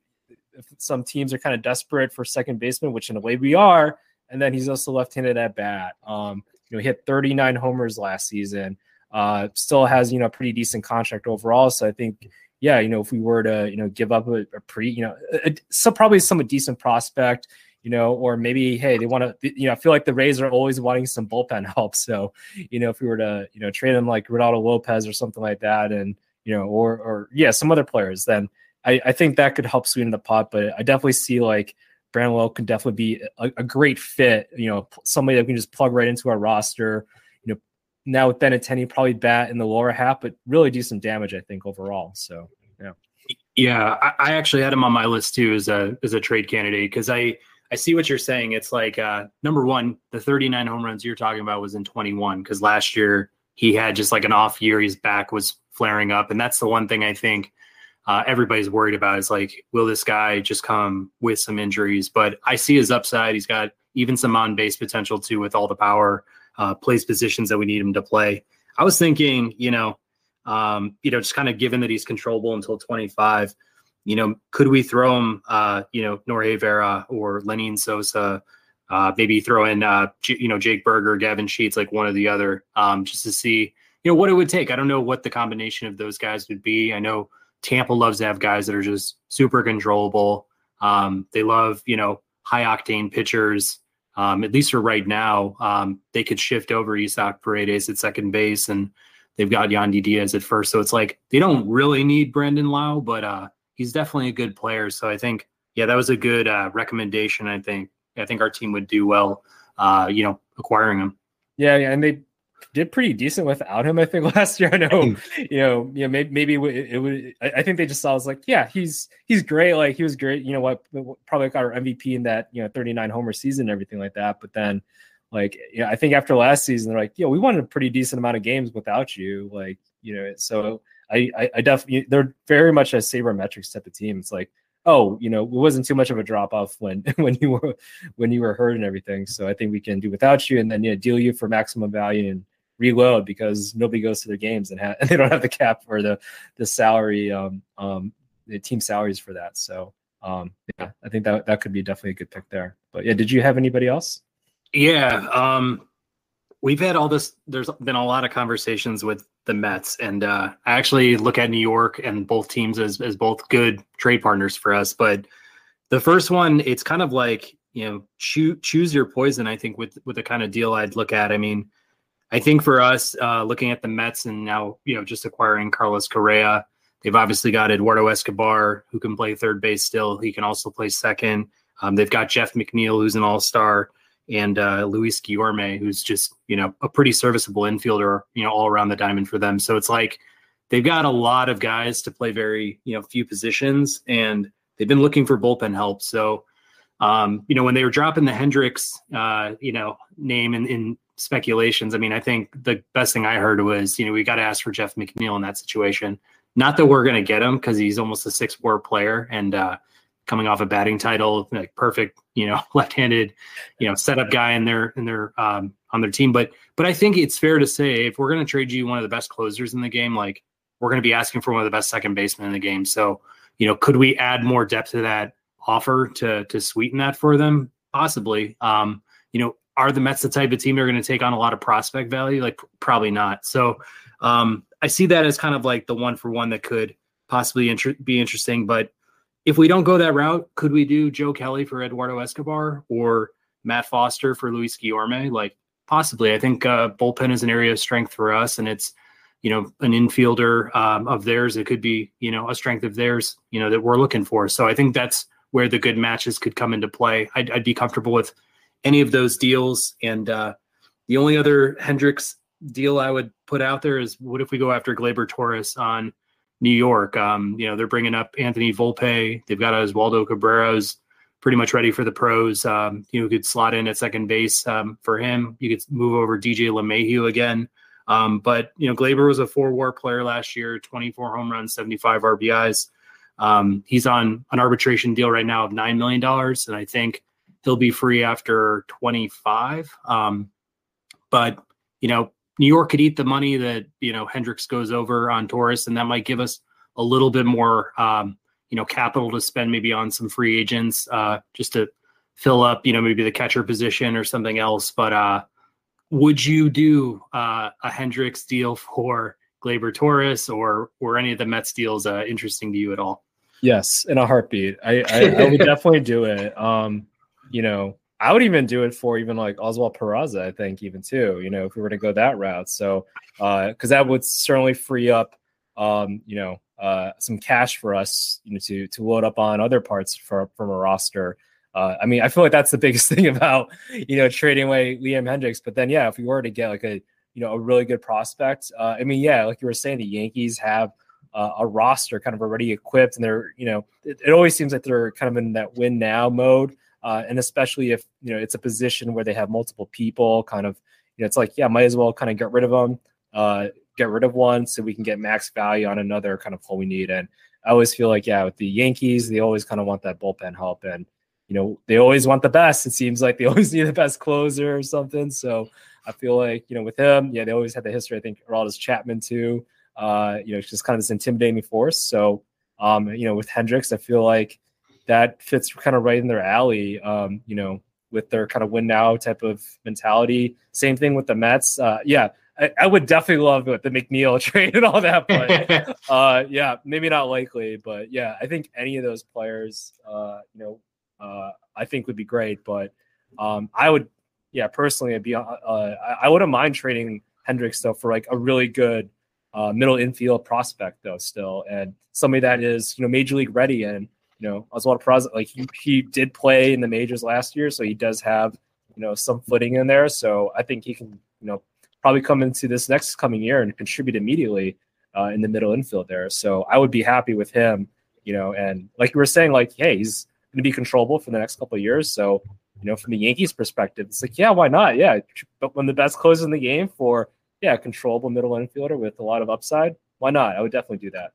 if some teams are kind of desperate for second baseman, which in a way we are, and then he's also left-handed at bat. Um, you know, he hit thirty-nine homers last season. Uh, still has, you know, a pretty decent contract overall. So I think, yeah, you know, if we were to, you know, give up a, a pre, you know, a, a, so probably some decent prospect, you know, or maybe, hey, they want to, you know, I feel like the Rays are always wanting some bullpen help. So, you know, if we were to, you know, trade them like Reynaldo López or something like that, and, you know, or, or yeah, some other players, then I, I think that could help sweeten the pot. But I definitely see like Brandon Lowe could definitely be a, a great fit, you know, somebody that we can just plug right into our roster. Now with Benintendi, probably bat in the lower half, but really do some damage, I think, overall. So, yeah. Yeah, I, I actually had him on my list, too, as a as a trade candidate, because I, I see what you're saying. It's like, uh, number one, the thirty-nine home runs you're talking about was in twenty-one, because last year he had just like an off year. His back was flaring up, and that's the one thing I think uh, everybody's worried about is like, will this guy just come with some injuries? But I see his upside. He's got even some on-base potential, too, with all the power. Uh, plays positions that we need him to play. I was thinking, you know, um, you know, just kind of given that he's controllable until twenty-five, you know, could we throw him, uh, you know, Norie Vera or Lenyn Sosa, uh, maybe throw in, uh, G- you know, Jake Berger, Gavin Sheets, like one or the other, um, just to see, you know, what it would take. I don't know what the combination of those guys would be. I know Tampa loves to have guys that are just super controllable. Um, they love, you know, high octane pitchers. Um, at least for right now, um, they could shift over Isaac Paredes at second base, and they've got Yandy Diaz at first. So it's like they don't really need Brandon Lowe, but uh, he's definitely a good player. So I think, yeah, that was a good uh, recommendation. I think I think our team would do well, uh, you know, acquiring him. Yeah, yeah, and they did pretty decent without him, I think, last year. I know, you know, you know, maybe, maybe it would. I think they just saw, I was like, yeah, he's he's great. Like he was great. You know what? Probably got our M V P in that, you know, thirty-nine homer season and everything like that. But then, like, yeah, you know, I think after last season, they're like, yeah, we won a pretty decent amount of games without you. Like, you know, so I, I, I definitely, they're very much a sabermetrics type of team. It's like, oh, you know, it wasn't too much of a drop off when when you were when you were hurt and everything. So I think we can do without you, and then, you know, deal you for maximum value and reload, because nobody goes to their games and, ha- and they don't have the cap or the the salary um um the team salaries for that. So um yeah, I think that that could be definitely a good pick there. But yeah, did you have anybody else? Yeah, um we've had all this. There's been a lot of conversations with the Mets, and uh, I actually look at New York and both teams as as both good trade partners for us. But the first one, it's kind of like, you know, choose choose your poison. I think with with the kind of deal I'd look at. I mean, I think for us, uh, looking at the Mets and now, you know, just acquiring Carlos Correa, they've obviously got Eduardo Escobar, who can play third base still. He can also play second. Um, they've got Jeff McNeil, who's an all-star, and uh, Luis Guillorme, who's just, you know, a pretty serviceable infielder, you know, all around the diamond for them. So it's like they've got a lot of guys to play very, you know, few positions, and they've been looking for bullpen help. So, um, you know, when they were dropping the Hendriks, uh, you know, name in, in speculations, I mean, I think the best thing I heard was, you know, we got to ask for Jeff McNeil in that situation. Not that we're going to get him, because he's almost a six four player, and uh, coming off a batting title, like perfect, you know, left-handed, you know, setup guy in their in their um, on their team. But but I think it's fair to say, if we're going to trade you one of the best closers in the game, like, we're going to be asking for one of the best second basemen in the game. So, you know, could we add more depth to that offer to to sweeten that for them? Possibly. Um, you know, are the Mets the type of team that are going to take on a lot of prospect value? Like, probably not. So um, I see that as kind of like the one for one that could possibly inter- be interesting. But if we don't go that route, could we do Joe Kelly for Eduardo Escobar or Matt Foster for Luis Guillorme? Like, possibly. I think uh, bullpen is an area of strength for us, and it's, you know, an infielder um, of theirs. It could be, you know, a strength of theirs, you know, that we're looking for. So I think that's where the good matches could come into play. I'd, I'd be comfortable with any of those deals. And uh, the only other Hendriks deal I would put out there is, what if we go after Gleyber Torres on New York? Um, you know, they're bringing up Anthony Volpe. They've got Oswaldo Cabrera's pretty much ready for the pros. Um, you know, could slot in at second base um, for him. You could move over D J LeMahieu again. Um, but, you know, Glaber was a four-war player last year, twenty-four home runs, seventy-five R B Is. Um, he's on an arbitration deal right now of nine million dollars, and I think he'll be free after twenty-five. Um, but, you know, New York could eat the money that, you know, Hendriks goes over on Torres, and that might give us a little bit more, um, you know, capital to spend maybe on some free agents uh, just to fill up, you know, maybe the catcher position or something else. But, uh, would you do uh, a Hendriks deal for Gleyber Torres, or were any of the Mets deals uh, interesting to you at all? Yes, in a heartbeat. I, I, I would definitely do it. Um, you know, I would even do it for even like Oswald Peraza, I think, even too, you know, if we were to go that route. So, because uh, that would certainly free up, um, you know, uh, some cash for us, you know, to to load up on other parts for, from a roster. Uh, I mean, I feel like that's the biggest thing about, you know, trading away Liam Hendriks. But then, yeah, if we were to get like a, you know, a really good prospect, uh, I mean, yeah, like you were saying, the Yankees have uh, a roster kind of already equipped, and they're, you know, it, it always seems like they're kind of in that win now mode. Uh, and especially if, you know, it's a position where they have multiple people kind of, you know, it's like, yeah, might as well kind of get rid of them, uh, get rid of one so we can get max value on another kind of hole we need. And I always feel like, yeah, with the Yankees, they always kind of want that bullpen help, and, you know, they always want the best. It seems like they always need the best closer or something. So I feel like, you know, with him, yeah, they always had the history. I think Aroldis Chapman too, uh, you know, it's just kind of this intimidating force. So, um, you know, with Hendriks, I feel like that fits kind of right in their alley, um, you know, with their kind of win now type of mentality. Same thing with the Mets. Uh, yeah, I, I would definitely love with the McNeil trade and all that. But uh, yeah, maybe not likely, but yeah, I think any of those players, uh, you know, Uh, I think would be great, but um, I would, yeah, personally, I'd be, uh, I wouldn't mind trading Hendriks though for like a really good uh, middle infield prospect though, still, and somebody that is, you know, major league ready. And you know, Oswald Peraza, like he, he did play in the majors last year, so he does have, you know, some footing in there. So I think he can, you know, probably come into this next coming year and contribute immediately uh, in the middle infield there. So I would be happy with him, you know, and like you were saying, like, hey, he's going to be controllable for the next couple of years. So, you know, from the Yankees perspective, it's like, yeah, why not? Yeah. But when the best closes in the game for, yeah, controllable middle infielder with a lot of upside, why not? I would definitely do that.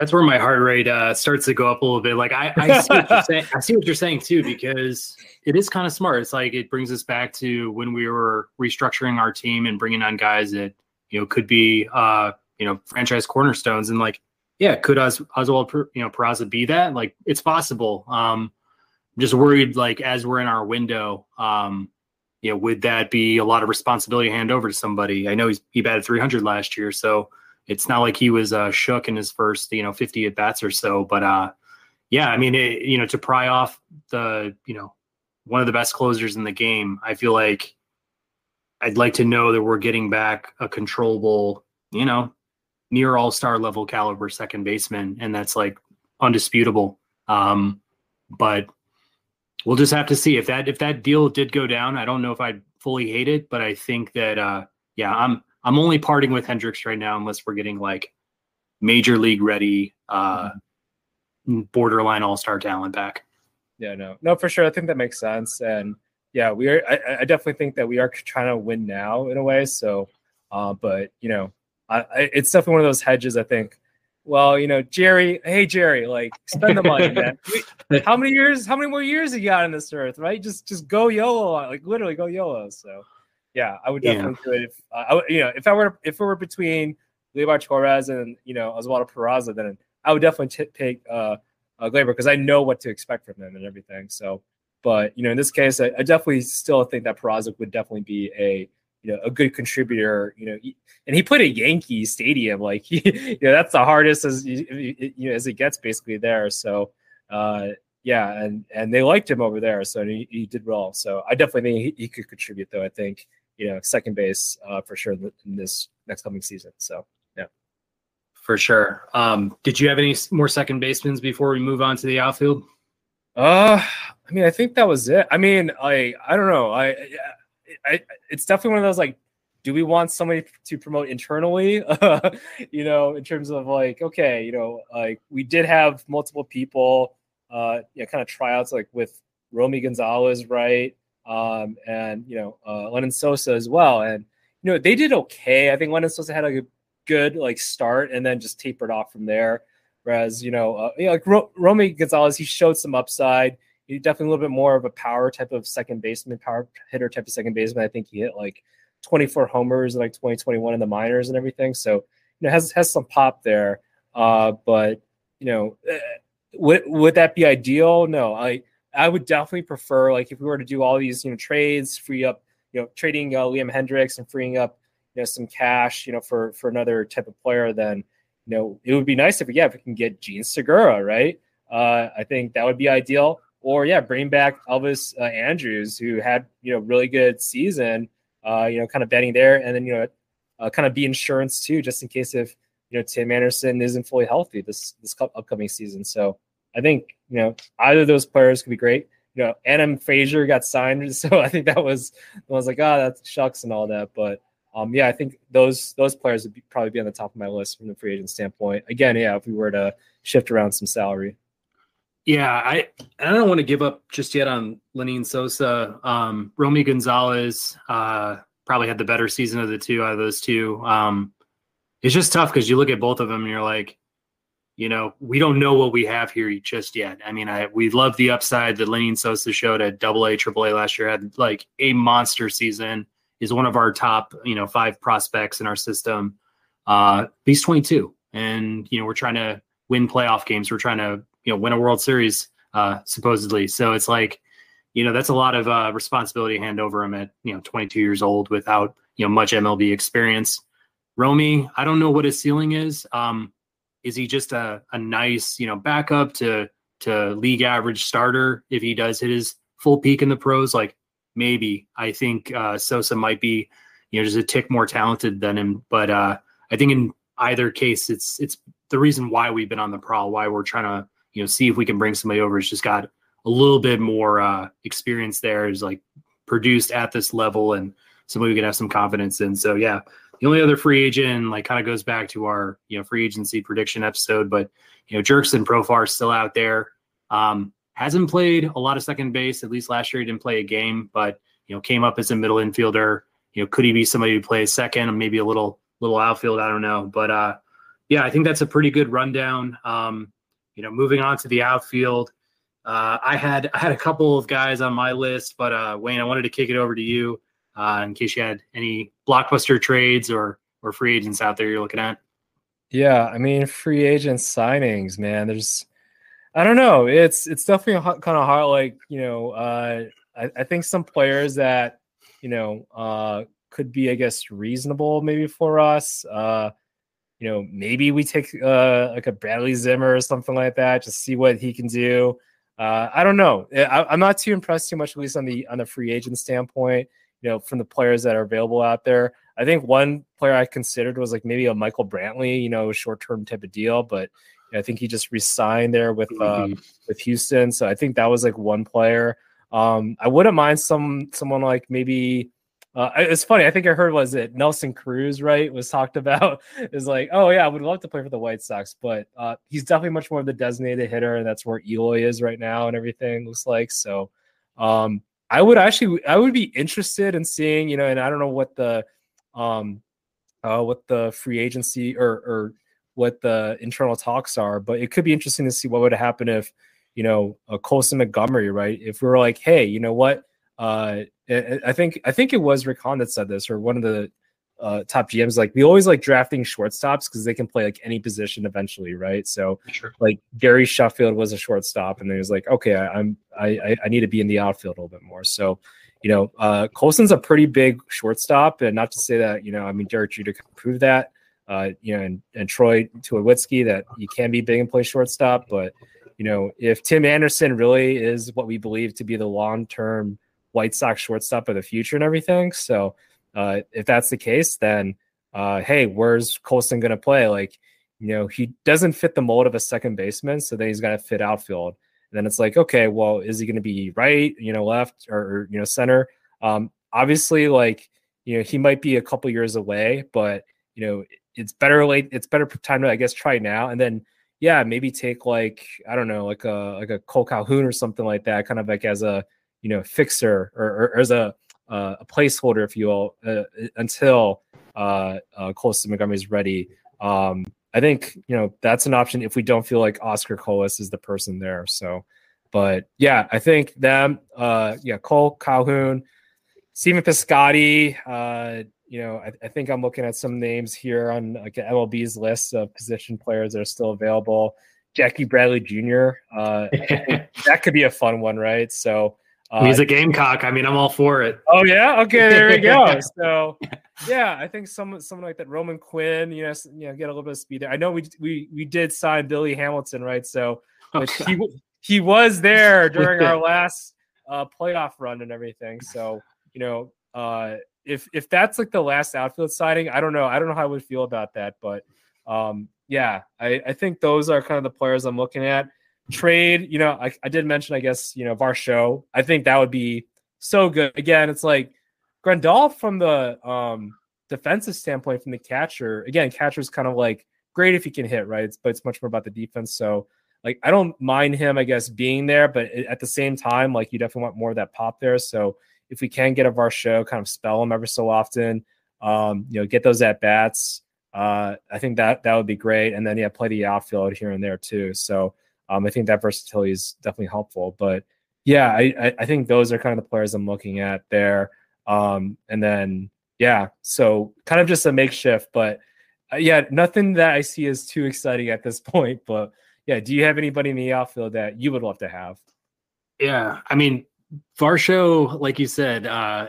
That's where my heart rate uh, starts to go up a little bit. Like I, I see what you're saying. I see what you're saying too, because it is kind of smart. It's like, it brings us back to when we were restructuring our team and bringing on guys that, you know, could be, uh, you know, franchise cornerstones. And like, yeah, could Os- Oswald, you know, Peraza be that? Like, it's possible. Um, just worried, like, as we're in our window, um, you know, would that be a lot of responsibility to hand over to somebody? I know he's, he batted three hundred last year, so it's not like he was uh, shook in his first, you know, fifty at bats or so. But uh, yeah, I mean, it, you know, to pry off the, you know, one of the best closers in the game, I feel like I'd like to know that we're getting back a controllable, you know, near all-star level caliber second baseman. And that's like undisputable. Um, but we'll just have to see if that, if that deal did go down. I don't know if I'd fully hate it, but I think that, uh, yeah, I'm, I'm only parting with Hendriks right now, unless we're getting like major league ready, uh, mm-hmm. borderline all-star talent back. Yeah, no, no, for sure. I think that makes sense. And yeah, we are, I, I definitely think that we are trying to win now in a way. So, uh, but you know, I, it's definitely one of those hedges. I think, well, you know, Jerry, hey, Jerry, like spend the money, man. How many years, how many more years you got on this earth, right? Just, just go YOLO, like literally go YOLO. So yeah, I would definitely yeah. do it. If uh, I, you know, if I were, if it were between Gleyber Torres and, you know, Oswaldo Peraza, then I would definitely t- take uh, uh Gleyber, cause I know what to expect from him and everything. So, but you know, in this case, I, I definitely still think that Peraza would definitely be a, you know, a good contributor, you know, and he played at Yankee Stadium. Like, he, you know, that's the hardest as you know, as it gets basically there. So, uh, yeah. And, and they liked him over there. So he, he did well. So I definitely think he, he could contribute though. I think, you know, second base uh, for sure in this next coming season. So yeah, for sure. Um, did you have any more second basemen before we move on to the outfield? Uh, I mean, I think that was it. I mean, I, I don't know. I, I I, it's definitely one of those, like, do we want somebody to promote internally? Uh, you know, in terms of like, okay, you know, like we did have multiple people, uh, yeah, kind of tryouts like with Romy Gonzalez, right, um, and you know uh, Lenyn Sosa as well. And you know they did okay. I think Lenyn Sosa had like a good like start and then just tapered off from there. Whereas you know uh, yeah, like Ro- Romy Gonzalez, he showed some upside. He definitely a little bit more of a power type of second baseman, power hitter type of second baseman. I think he hit like twenty-four homers in like twenty twenty-one in the minors and everything. So you know has has some pop there. Uh, but you know, would would that be ideal? No, I I would definitely prefer like if we were to do all these you know trades, free up you know trading uh, Liam Hendriks and freeing up you know some cash you know for for another type of player. Then you know it would be nice if we, yeah if we can get Gene Segura, right? Uh, I think that would be ideal. Or yeah, bring back Elvis uh, Andrus, who had you know really good season, uh, you know kind of betting there, and then you know uh, kind of be insurance too, just in case if. You know, Tim Anderson isn't fully healthy this this upcoming season. So I think, you know, either of those players could be great. You know, Adam Frazier got signed. So I think that was, I was like, oh, that's shucks and all that. But, um, yeah, I think those those players would be, probably be on the top of my list from the free agent standpoint. Again, yeah, if we were to shift around some salary. Yeah, I, I don't want to give up just yet on Lenyn Sosa. Um, Romy Gonzalez uh, probably had the better season of the two out of those two. Um It's just tough because you look at both of them and you're like, you know, we don't know what we have here just yet. I mean, I we love the upside that Lenyn Sosa showed at Double A, Triple A last year. Had like a monster season. Is one of our top, you know, five prospects in our system. Uh, he's twenty-two, and you know we're trying to win playoff games. We're trying to you know win a World Series uh, supposedly. So it's like, you know, that's a lot of uh, responsibility to hand over him at you know twenty-two years old without you know much M L B experience. Romy, I don't know what his ceiling is. Um, is he just a, a nice, you know, backup to to league average starter if he does hit his full peak in the pros? Like maybe. I think uh, Sosa might be, you know, just a tick more talented than him. But uh, I think in either case, it's it's the reason why we've been on the prowl, why we're trying to, you know, see if we can bring somebody over. It's just got a little bit more uh, experience there. It's like produced at this level and somebody we can have some confidence in. So yeah. The only other free agent, like, kind of goes back to our, you know, free agency prediction episode, but, you know, Jerkson Profar is still out there. Um, hasn't played a lot of second base. At least last year he didn't play a game, but, you know, came up as a middle infielder. You know, could he be somebody who plays second and maybe a little little outfield? I don't know. But, uh, yeah, I think that's a pretty good rundown. Um, you know, moving on to the outfield, uh, I had I had a couple of guys on my list, but, uh, Wayne, I wanted to kick it over to you. Uh, in case you had any blockbuster trades or or free agents out there you're looking at. Yeah, I mean, free agent signings, man. There's, I don't know. It's it's definitely hot, kind of hard. Like, you know, uh, I, I think some players that, you know, uh, could be, I guess, reasonable maybe for us. Uh, you know, maybe we take uh, like a Bradley Zimmer or something like that, just see what he can do. Uh, I don't know. I, I'm not too impressed too much, at least on the on the free agent standpoint. You know, from the players that are available out there. I think one player I considered was like maybe a Michael Brantley, you know, short-term type of deal, but you know, I think he just re-signed there with uh, mm-hmm. with Houston. So I think that was like one player. Um, I wouldn't mind some someone like maybe uh, it's funny. I think I heard was it Nelson Cruz, right? Was talked about is like, oh yeah, I would love to play for the White Sox, but uh, he's definitely much more of the designated hitter, and that's where Eloy is right now, and everything looks like so. Um, I would actually, I would be interested in seeing, you know, and I don't know what the, um, uh, what the free agency or or what the internal talks are, but it could be interesting to see what would happen if, you know, a Colson Montgomery, right? If we were like, hey, you know what? Uh, I think I think it was Rick Hahn that said this, or one of the uh, top G Ms, like we always like drafting shortstops because they can play like any position eventually, right? So sure. Like Gary Sheffield was a shortstop, and then he was like, okay, I, I'm I I need to be in the outfield a little bit more. So, you know, uh, Colson's a pretty big shortstop, and not to say that, you know, I mean, Derek Jeter can prove that, uh, you know, and, and Troy Tulowitzki that you can be big and play shortstop, but you know, if Tim Anderson really is what we believe to be the long-term White Sox shortstop of the future and everything, so. Uh, if that's the case, then, uh, hey, where's Colson going to play? Like, you know, he doesn't fit the mold of a second baseman, so then he's going to fit outfield. And then it's like, okay, well, is he going to be right, you know, left or, or you know, center? Um, obviously, like, you know, he might be a couple years away, but, you know, it's better late. It's better time to, I guess, try now. And then, yeah, maybe take like, I don't know, like a, like a Cole Calhoun or something like that, kind of like as a, you know, fixer or, or, or as a, uh, a placeholder, if you will, uh, until uh, uh, Colson Montgomery is ready. Um, I think, you know, that's an option if we don't feel like Oscar Colas is the person there. So, but yeah, I think them, uh, yeah, Cole Calhoun, Steven Piscotty, uh, you know, I, I think I'm looking at some names here on like M L B's list of position players that are still available. Jackie Bradley Junior Uh, that could be a fun one, right? So uh, he's a Gamecock. I mean, I'm all for it. Oh yeah, okay, there we go. So yeah, I think someone, someone like that, Roman Quinn. You know, you know, get a little bit of speed there. I know we we we did sign Billy Hamilton, right? So oh, he he was there during our last uh, playoff run and everything. So you know. Uh, If if that's like the last outfield signing, I don't know. I don't know how I would feel about that. But um, yeah, I, I think those are kind of the players I'm looking at. Trade, you know, I, I did mention, I guess, you know, Varsho. I think that would be so good. Again, it's like Grandal from the um, defensive standpoint, from the catcher. Again, catcher's kind of like great if he can hit, right? It's, but it's much more about the defense. So like I don't mind him, I guess, being there. But at the same time, like you definitely want more of that pop there. So if we can get a Varsho, kind of spell him ever so often, um, you know, get those at bats. Uh, I think that that would be great. And then yeah, play the outfield here and there too. So um, I think that versatility is definitely helpful. But yeah, I, I think those are kind of the players I'm looking at there. Um, and then yeah, so kind of just a makeshift, but uh, yeah, nothing that I see is too exciting at this point. But yeah, do you have anybody in the outfield that you would love to have? Yeah, I mean, Varsho, like you said, uh,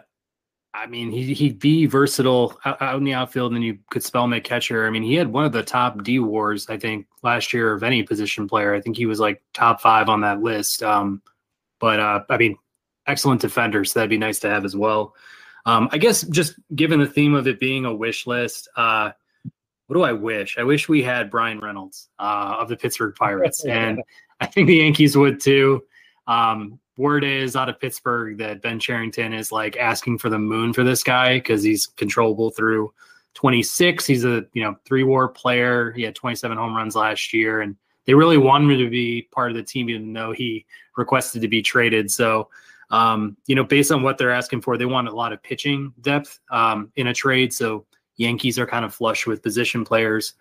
I mean, he, he'd be versatile out, out in the outfield, and then you could spell him at catcher. I mean, he had one of the top D wars, I think, last year of any position player. I think he was like top five on that list. Um, but, uh, I mean, excellent defender, so that'd be nice to have as well. Um, I guess just given the theme of it being a wish list, uh, what do I wish? I wish we had Brian Reynolds uh, of the Pittsburgh Pirates, and I think the Yankees would too. Um, Word is out of Pittsburgh that Ben Cherington is like asking for the moon for this guy because he's controllable through twenty-six. He's a you know three war player. He had twenty-seven home runs last year, and they really wanted him to be part of the team, even though he requested to be traded. So, um, you know, based on what they're asking for, they want a lot of pitching depth um, in a trade. So Yankees are kind of flush with position players.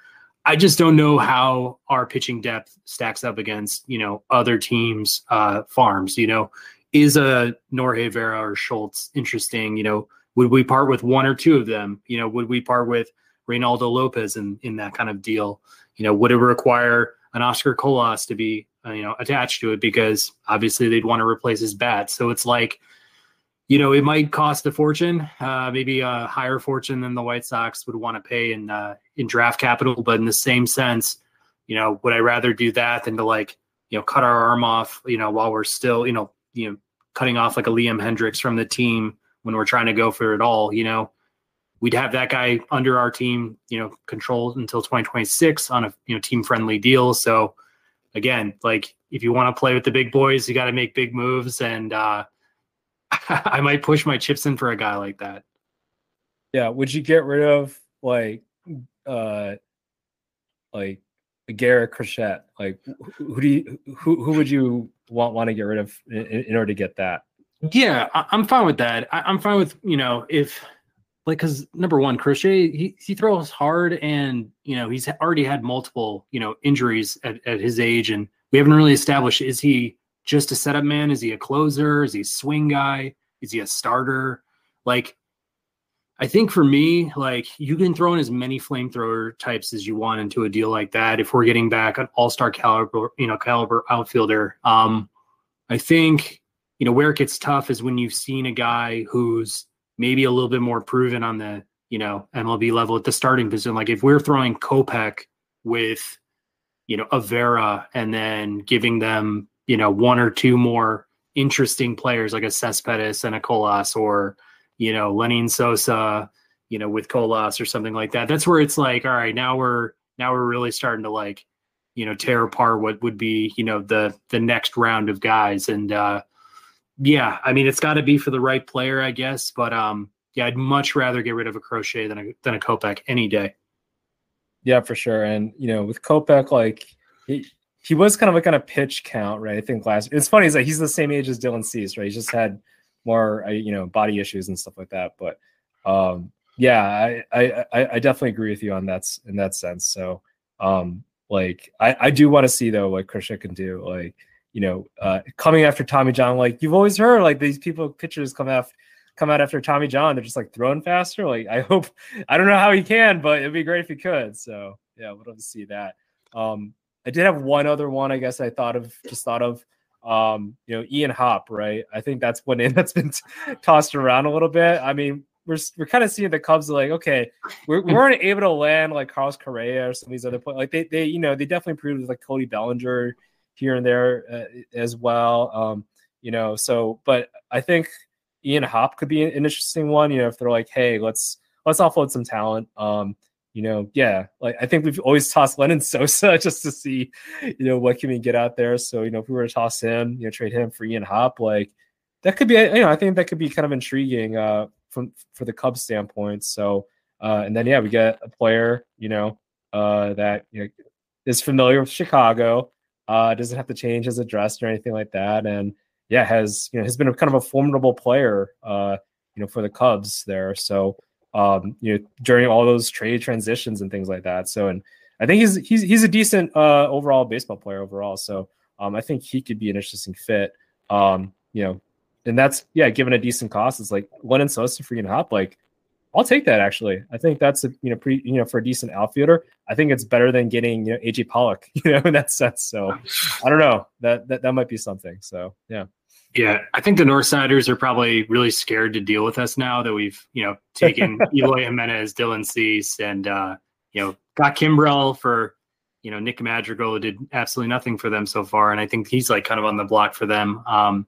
I just don't know how our pitching depth stacks up against, you know, other teams' uh, farms. You know, is a Norie Vera or Schultz interesting? You know, would we part with one or two of them? You know, would we part with Reynaldo López in, in that kind of deal? You know, would it require an Oscar Colas to be, uh, you know, attached to it? Because obviously they'd want to replace his bat. So it's like, you know, it might cost a fortune, uh, maybe a higher fortune than the White Sox would want to pay in uh, in draft capital. But in the same sense, you know, would I rather do that than to like, you know, cut our arm off, you know, while we're still, you know, you know, cutting off like a Liam Hendriks from the team when we're trying to go for it all. You know, we'd have that guy under our team, you know, controlled until twenty twenty-six on a you know team friendly deal. So again, like if you want to play with the big boys, you got to make big moves and. uh I might push my chips in for a guy like that. Yeah. Would you get rid of like, uh, like Garrett Crochet? Like who do you, who, who would you want, want to get rid of in, in order to get that? Yeah, I, I'm fine with that. I, I'm fine with, you know, if like, cause number one, Crochet, he, he throws hard and, you know, he's already had multiple, you know, injuries at, at his age. And we haven't really established, is he, just a setup man? Is he a closer? Is he a swing guy? Is he a starter? Like, I think for me, like you can throw in as many flamethrower types as you want into a deal like that. If we're getting back an all-star caliber, you know, caliber outfielder, um, I think, you know, where it gets tough is when you've seen a guy who's maybe a little bit more proven on the, you know, M L B level at the starting position. Like if we're throwing Kopech with, you know, Avera and then giving them, you know, one or two more interesting players like a Cespedes and a Colas or, you know, Lenyn Sosa, you know, with Colas or something like that. That's where it's like, all right, now we're, now we're really starting to like, you know, tear apart what would be, you know, the, the next round of guys. And uh, yeah, I mean, it's gotta be for the right player, I guess. But um, yeah, I'd much rather get rid of a Crochet than a, than a Kopech any day. Yeah, for sure. And, you know, with Kopech, like, He he was kind of like on a pitch count, right? I think last. It's funny. It's like he's the same age as Dylan Cease, right? He's just had more, you know, body issues and stuff like that. But um, yeah, I, I I definitely agree with you on that in that sense. So um, like I I do want to see though what Crochet can do, like, you know, uh, coming after Tommy John. Like you've always heard, like these people pitchers come after. come out after Tommy John. They're just like throwing faster. Like, I hope, I don't know how he can, but it'd be great if he could. So yeah, we'd love to see that. Um, I did have one other one, I guess I thought of, just thought of, um, you know, Ian Happ, right? I think that's one in that's been t- tossed around a little bit. I mean, we're, we're kind of seeing the Cubs like, okay, we're, we weren't able to land like Carlos Correa or some of these other players. Like they, they, you know, they definitely improved with like Cody Bellinger here and there uh, as well. Um, you know, so, but I think, Ian Happ could be an interesting one, you know, if they're like, hey, let's let's offload some talent. Um, you know, yeah, like I think we've always tossed Lenyn Sosa just to see, you know, what can we get out there. So, you know, if we were to toss him, you know, trade him for Ian Happ, like that could be, you know, I think that could be kind of intriguing uh from for the Cubs standpoint. So uh and then yeah, we get a player, you know, uh that you know is familiar with Chicago, uh, doesn't have to change his address or anything like that. And yeah, has you know has been a kind of a formidable player, uh, you know, for the Cubs there. So, um, you know, during all those trade transitions and things like that. So, and I think he's he's he's a decent uh, overall baseball player overall. So, um, I think he could be an interesting fit. Um, you know, and that's yeah, given a decent cost, it's like Lenyn Sosa for Ian Happ. Like, I'll take that actually. I think that's a you know pretty you know for a decent outfielder. I think it's better than getting you know A J Pollock, you know, in that sense. So I don't know that that, that might be something. So yeah, yeah. I think the Northsiders are probably really scared to deal with us now that we've you know taken Eloy Jimenez, Dylan Cease, and uh, you know got Kimbrell for you know Nick Madrigal, who did absolutely nothing for them so far, and I think he's like kind of on the block for them. Um,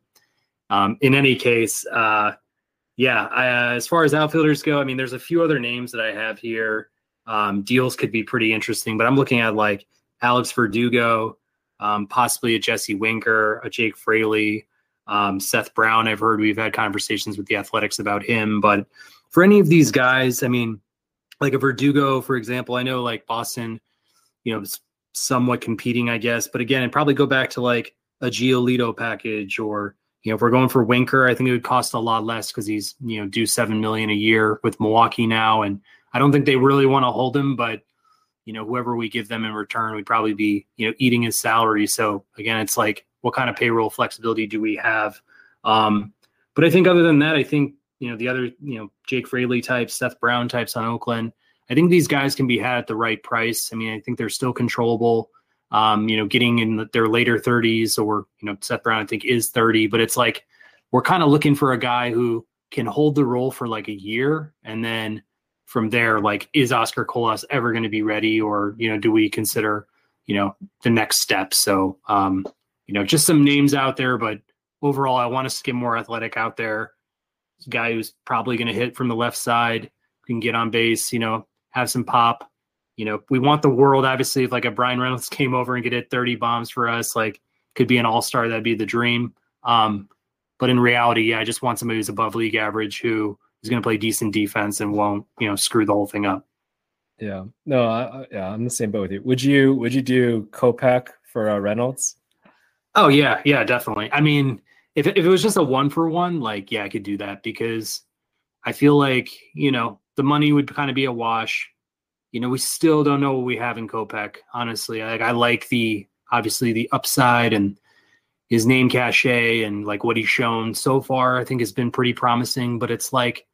um, in any case. Uh, Yeah, I, uh, as far as outfielders go, I mean, there's a few other names that I have here. Um, deals could be pretty interesting, but I'm looking at like Alex Verdugo, um, possibly a Jesse Winker, a Jake Fraley, um, Seth Brown. I've heard we've had conversations with the Athletics about him, but for any of these guys, I mean, like a Verdugo, for example, I know like Boston, you know, is somewhat competing, I guess, but again, I'd probably go back to like a Giolito package or. You know, if we're going for Winker, I think it would cost a lot less because he's, you know, due seven million a year with Milwaukee now, and I don't think they really want to hold him. But you know, whoever we give them in return would probably be, you know, eating his salary. So again, it's like, what kind of payroll flexibility do we have? Um, but I think other than that, I think you know the other, you know, Jake Fraley types, Seth Brown types on Oakland. I think these guys can be had at the right price. I mean, I think they're still controllable. Um, you know, getting in their later thirties or, you know, Seth Brown, I think is thirty, but it's like, we're kind of looking for a guy who can hold the role for like a year. And then from there, like, is Oscar Colas ever going to be ready? Or, you know, do we consider, you know, the next step? So, um, you know, just some names out there, but overall, I want to skim more athletic out there. Guy who's probably going to hit from the left side, can get on base, you know, have some pop. You know, we want the world, obviously, if like a Brian Reynolds came over and could hit thirty bombs for us, like could be an all-star, that'd be the dream. Um, but in reality, yeah, I just want somebody who's above league average who is going to play decent defense and won't, you know, screw the whole thing up. Yeah. No, I, yeah, I'm the same boat with you. Would you, would you do Kopech for uh, Reynolds? Oh, yeah. Yeah, definitely. I mean, if, if it was just a one for one, like, yeah, I could do that because I feel like, you know, the money would kind of be a wash. You know, we still don't know what we have in Kopech, honestly. Like, I like the, obviously, the upside and his name cachet and, like, what he's shown so far, I think has been pretty promising. But it's like,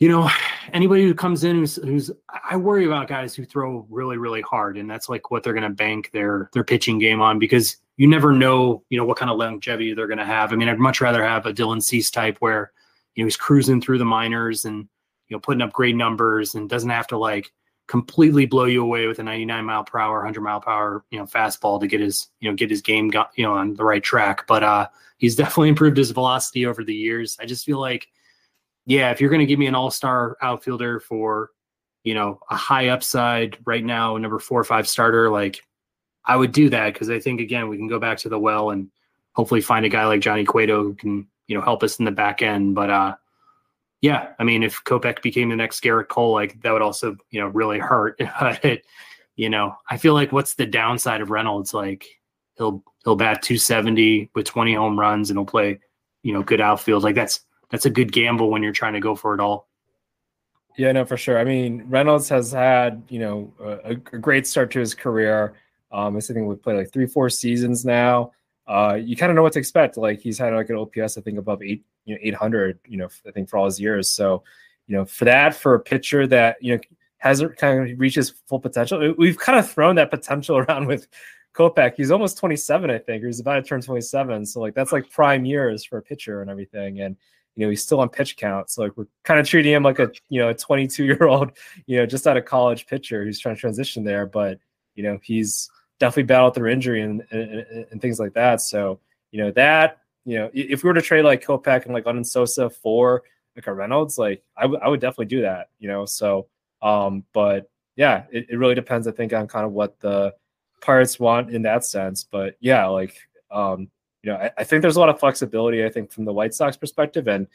you know, anybody who comes in who's, who's I worry about guys who throw really, really hard. And that's, like, what they're going to bank their their pitching game on because you never know, you know, what kind of longevity they're going to have. I mean, I'd much rather have a Dylan Cease type where, you know, he's cruising through the minors and, you know, putting up great numbers and doesn't have to like completely blow you away with a ninety-nine mile per hour, hundred mile per hour, you know, fastball to get his, you know, get his game, go- you know, on the right track. But uh, he's definitely improved his velocity over the years. I just feel like, yeah, if you're going to give me an all-star outfielder for, you know, a high upside right now, number four or five starter, like I would do that. Cause I think again, we can go back to the well and hopefully find a guy like Johnny Cueto who can, you know, help us in the back end. But uh, yeah, I mean, if Kopech became the next Garrett Cole, like that would also, you know, really hurt. It you know, I feel like what's the downside of Reynolds? Like he'll he'll bat two seventy with twenty home runs and he'll play, you know, good outfield. Like that's that's a good gamble when you're trying to go for it all. Yeah, no, for sure. I mean, Reynolds has had, you know, a, a great start to his career. Um, I think we've played like three, four seasons now. Uh, you kind of know what to expect. Like he's had like an O P S, I think, above eight, you know, eight hundred, you know, I think for all his years. So, you know, for that, for a pitcher that, you know, hasn't kind of reached his full potential, we've kind of thrown that potential around with Kopech. He's almost twenty-seven, I think, or he's about to turn twenty-seven. So like, that's like prime years for a pitcher and everything. And, you know, he's still on pitch count. So like, we're kind of treating him like a, you know, a twenty-two year old, you know, just out of college pitcher who's trying to transition there, but, you know, he's definitely battled through injury and, and and things like that. So, you know, that, you know, if we were to trade like Kopech and like Lenyn Sosa for like a Reynolds, like I, w- I would definitely do that, you know? So, um, but yeah, it, it really depends, I think, on kind of what the Pirates want in that sense. But yeah, like, um, you know, I, I think there's a lot of flexibility, I think, from the White Sox perspective. And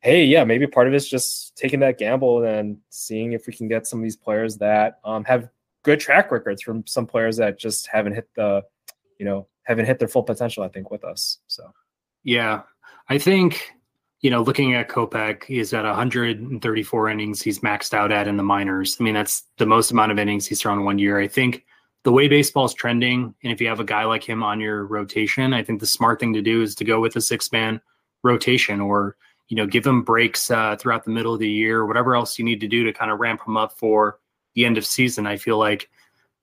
hey, yeah, maybe part of it's just taking that gamble and seeing if we can get some of these players that um, have good track records from some players that just haven't hit the, you know, haven't hit their full potential, I think, with us. So, yeah, I think, you know, looking at Kopech, he's at one hundred thirty-four innings he's maxed out at in the minors. I mean, that's the most amount of innings he's thrown one year. I think the way baseball's trending, and if you have a guy like him on your rotation, I think the smart thing to do is to go with a six man rotation or, you know, give him breaks uh, throughout the middle of the year, whatever else you need to do to kind of ramp him up for the end of season. I feel like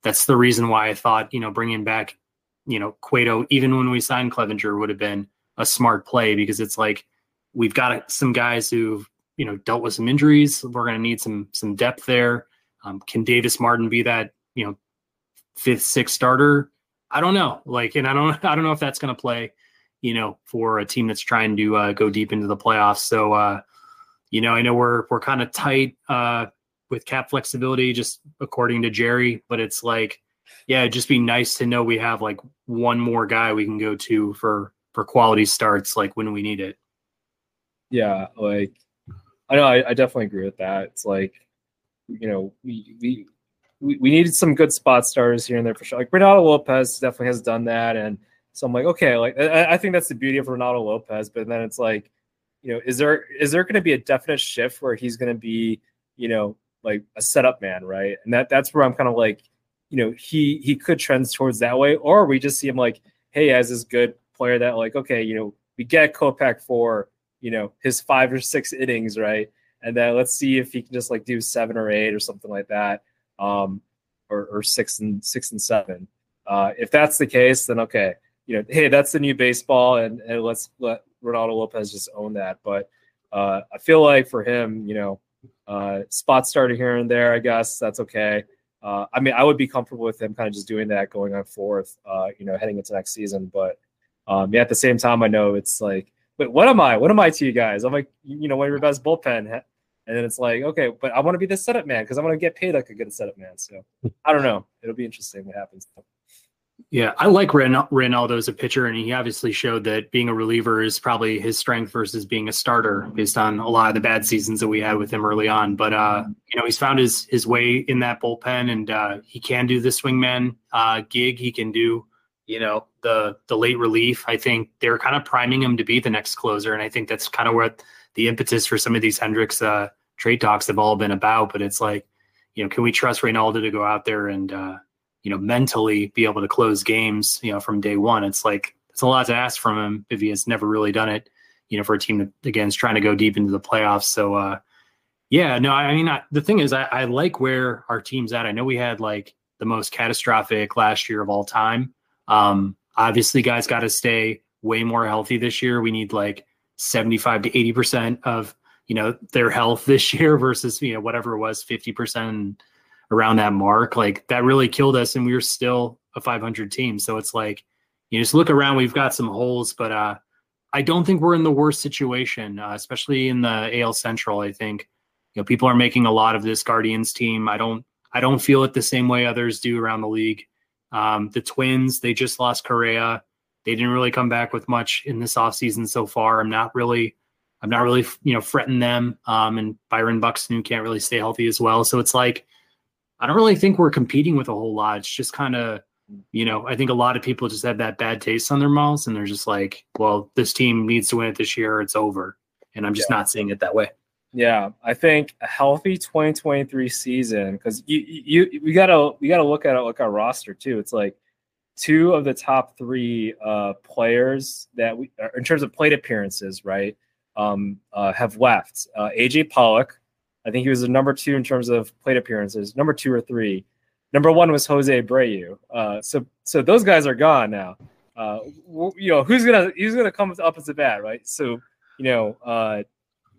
that's the reason why I thought, you know, bringing back, you know, Cueto, even when we signed Clevinger, would have been a smart play, because it's like, we've got some guys who've, you know, dealt with some injuries. We're going to need some, some depth there. Um, can Davis Martin be that, you know, fifth, sixth starter? I don't know. Like, and I don't, I don't know if that's going to play, you know, for a team that's trying to uh, go deep into the playoffs. So, uh, you know, I know we're, we're kind of tight, uh, with cap flexibility, just according to Jerry, but it's like, yeah, it'd just be nice to know we have like one more guy we can go to for, for quality starts, like when we need it. Yeah. Like, I know, I, I definitely agree with that. It's like, you know, we, we, we needed some good spot starters here and there for sure. Like Reynaldo López definitely has done that. And so I'm like, okay, like, I, I think that's the beauty of Reynaldo López, but then it's like, you know, is there, is there going to be a definite shift where he's going to be, you know, like a setup man, right? And that that's where I'm kind of like, you know, he he could trend towards that way, or we just see him like, hey, as this good player that like, okay, you know, we get Kopech for, you know, his five or six innings, right? And then let's see if he can just like do seven or eight or something like that, um, or, or six and six and seven. Uh, if that's the case, then okay, you know, hey, that's the new baseball, and, and let's let Reynaldo López just own that. But uh, I feel like for him, you know, uh spot starter here and there, I guess that's okay. uh I mean, I would be comfortable with him kind of just doing that going on forth, uh you know, heading into next season. But um yeah, at the same time, I know it's like, but what am I what am I to you guys? I'm like, you know, one of your best bullpen, and then it's like, okay, but I want to be the setup man because I want to get paid like a good setup man. So I don't know, it'll be interesting what happens. Yeah, I like Reynaldo as a pitcher, and he obviously showed that being a reliever is probably his strength versus being a starter, based on a lot of the bad seasons that we had with him early on. But, uh, you know, he's found his his way in that bullpen, and uh, he can do the swingman uh, gig. He can do, you know, the the late relief. I think they're kind of priming him to be the next closer, and I think that's kind of what the impetus for some of these Hendriks uh, trade talks have all been about. But it's like, you know, can we trust Reynaldo to go out there and uh, – you know, mentally be able to close games, you know, from day one? It's like, it's a lot to ask from him if he has never really done it, you know, for a team that, again, is trying to go deep into the playoffs. So, uh, yeah, no, I mean, I, the thing is, I, I like where our team's at. I know we had like the most catastrophic last year of all time. Um, obviously, guys got to stay way more healthy this year. We need like seventy-five to eighty percent of, you know, their health this year versus, you know, whatever it was, fifty percent. Around that mark. Like that really killed us, and we were still a five hundred team. So it's like, you just look around, we've got some holes, but uh, I don't think we're in the worst situation, uh, especially in the A L Central. I think, you know, people are making a lot of this Guardians team. I don't, I don't feel it the same way others do around the league. Um, the Twins, they just lost Correa. They didn't really come back with much in this offseason so far. I'm not really, I'm not really, you know, fretting them. Um, and Byron Buxton, who can't really stay healthy as well. So it's like, I don't really think we're competing with a whole lot. It's just kind of, you know, I think a lot of people just have that bad taste on their mouths, and they're just like, well, this team needs to win it this year. It's over. And I'm just yeah. not seeing it that way. Yeah, I think a healthy twenty twenty-three season, because you, you you we gotta we gotta look at it like our roster too. It's like two of the top three uh, players that we, in terms of plate appearances, right, um, uh, have left. Uh, A J Pollock, I think he was the number two in terms of plate appearances, number two or three. Number one was Jose Abreu. Uh, so so those guys are gone now. Uh, you know who's gonna who's gonna come up as a bat, right? So you know. Uh,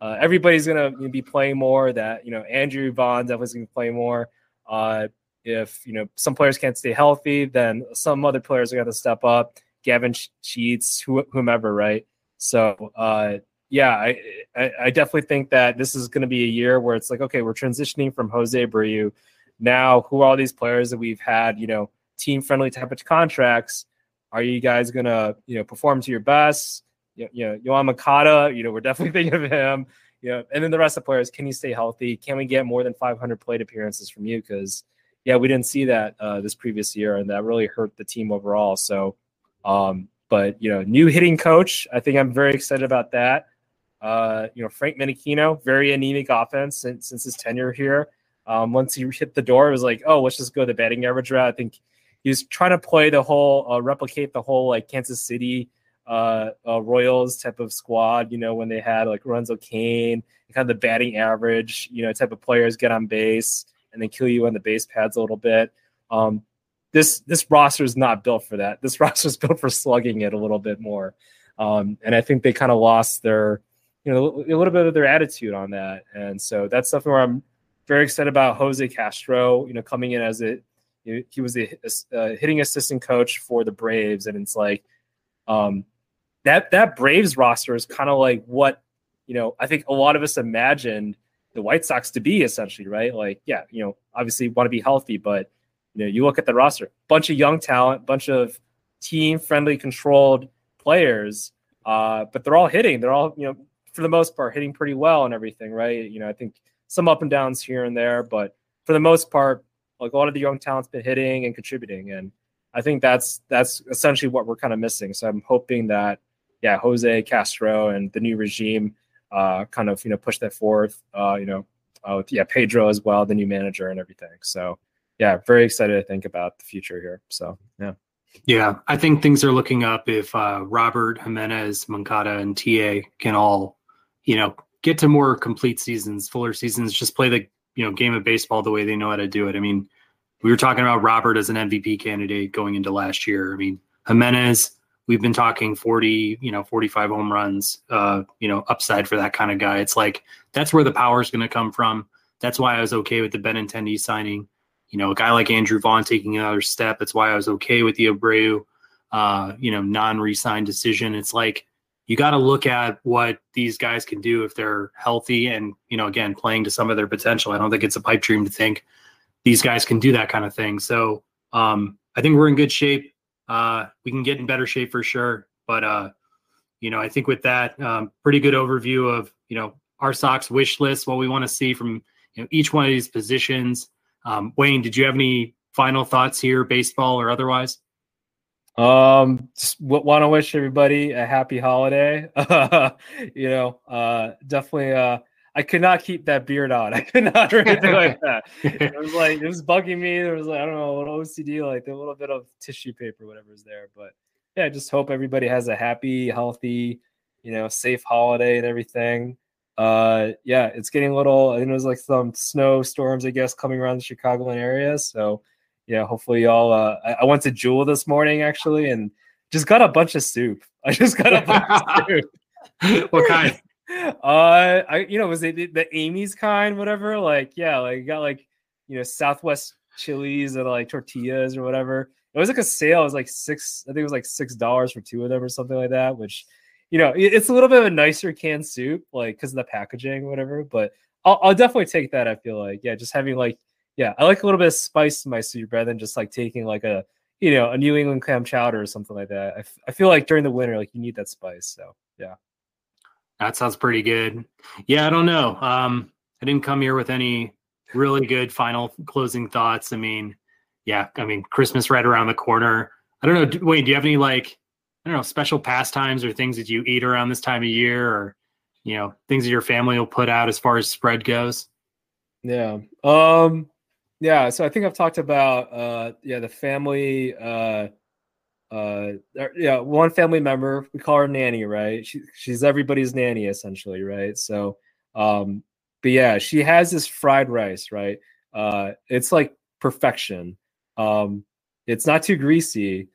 Uh, everybody's gonna be playing more. That you know, Andrew Vaughn definitely gonna play more. Uh, if you know some players can't stay healthy, then some other players are gonna step up. Gavin Sheets, wh- whomever, right? So, uh, yeah, I, I I definitely think that this is gonna be a year where it's like, okay, we're transitioning from Jose Abreu. Now, who are all these players that we've had? You know, team-friendly type of contracts. Are you guys gonna you know perform to your best? You know, Yoan Moncada, you know, we're definitely thinking of him. You know, and then the rest of the players, can you stay healthy? Can we get more than five hundred plate appearances from you? Because, yeah, we didn't see that uh, this previous year, and that really hurt the team overall. So, um, but, you know, new hitting coach, I think I'm very excited about that. Uh, you know, Frank Menichino, very anemic offense since, since his tenure here. Um, once he hit the door, it was like, oh, let's just go the batting average route. I think he was trying to play the whole, uh, replicate the whole, like, Kansas City Uh, uh, Royals type of squad, you know, when they had like Lorenzo Cain, kind of the batting average, you know, type of players get on base and then kill you on the base pads a little bit. Um, this this roster is not built for that. This roster is built for slugging it a little bit more, um, and I think they kind of lost their, you know, a little bit of their attitude on that. And so that's something where I'm very excited about Jose Castro, you know, coming in as it, you know, he was the uh, hitting assistant coach for the Braves, and it's like, um. That that Braves roster is kind of like what, you know, I think a lot of us imagined the White Sox to be essentially, right? Like, yeah, you know, obviously want to be healthy, but, you know, you look at the roster, bunch of young talent, bunch of team-friendly controlled players, uh, but they're all hitting. They're all, you know, for the most part, hitting pretty well and everything, right? You know, I think some up and downs here and there, but for the most part, like a lot of the young talent's been hitting and contributing, and I think that's that's essentially what we're kind of missing. So I'm hoping that, yeah, Jose Castro and the new regime uh, kind of, you know, push that forth, uh, you know, uh, with, yeah, Pedro as well, the new manager and everything. So, yeah, very excited, I think, about the future here. So, yeah. Yeah, I think things are looking up if uh, Robert, Jimenez, Moncada, and T A can all, you know, get to more complete seasons, fuller seasons, just play the, you know, game of baseball the way they know how to do it. I mean, we were talking about Robert as an M V P candidate going into last year. I mean, Jimenez, we've been talking forty, you know, forty-five home runs, uh, you know, upside for that kind of guy. It's like, that's where the power is going to come from. That's why I was okay with the Benintendi signing, you know, a guy like Andrew Vaughn taking another step. That's why I was okay with the Abreu, uh, you know, non-re-sign decision. It's like, you got to look at what these guys can do if they're healthy and, you know, again, playing to some of their potential. I don't think it's a pipe dream to think these guys can do that kind of thing. So um, I think we're in good shape. Uh, we can get in better shape for sure. But, uh, you know, I think with that, um, pretty good overview of, you know, our Sox wish list, what we want to see from, you know, each one of these positions. Um, Wayne, did you have any final thoughts here, baseball or otherwise? Um, just want to wish everybody a happy holiday. you know, uh, definitely, uh, I could not keep that beard on. I could not or anything like that. It was like, it was bugging me. There was like, I don't know, an O C D, like a little bit of tissue paper, whatever's there. But yeah, I just hope everybody has a happy, healthy, you know, safe holiday and everything. Uh, yeah, it's getting a little, I think it was like some snowstorms, I guess, coming around the Chicagoland area. So yeah, hopefully y'all, uh, I, I went to Jewel this morning actually and just got a bunch of soup. I just got a bunch of soup. What kind? Uh, I you know was it the, the Amy's kind, whatever? Like yeah, like you got like you know Southwest chilies and like tortillas or whatever. It was like a sale. It was like six. I think it was like six dollars for two of them or something like that. Which you know it, it's a little bit of a nicer canned soup, like because of the packaging, whatever. But I'll, I'll definitely take that. I feel like yeah, just having like yeah, I like a little bit of spice in my soup rather than just like taking like a you know a New England clam chowder or something like that. I, f- I feel like during the winter like you need that spice. So yeah. That sounds pretty good. Yeah, I don't know. Um, I didn't come here with any really good final closing thoughts. I mean, yeah, I mean, Christmas right around the corner. I don't know, do, Wayne, do you have any, like, I don't know, special pastimes or things that you eat around this time of year, or, you know, things that your family will put out as far as spread goes? Yeah. Um, yeah. So I think I've talked about, uh, yeah, the family, uh, uh, yeah, one family member, we call her nanny, right? She, she's everybody's nanny essentially. Right. So, um, but yeah, she has this fried rice, right? Uh, it's like perfection. Um, it's not too greasy.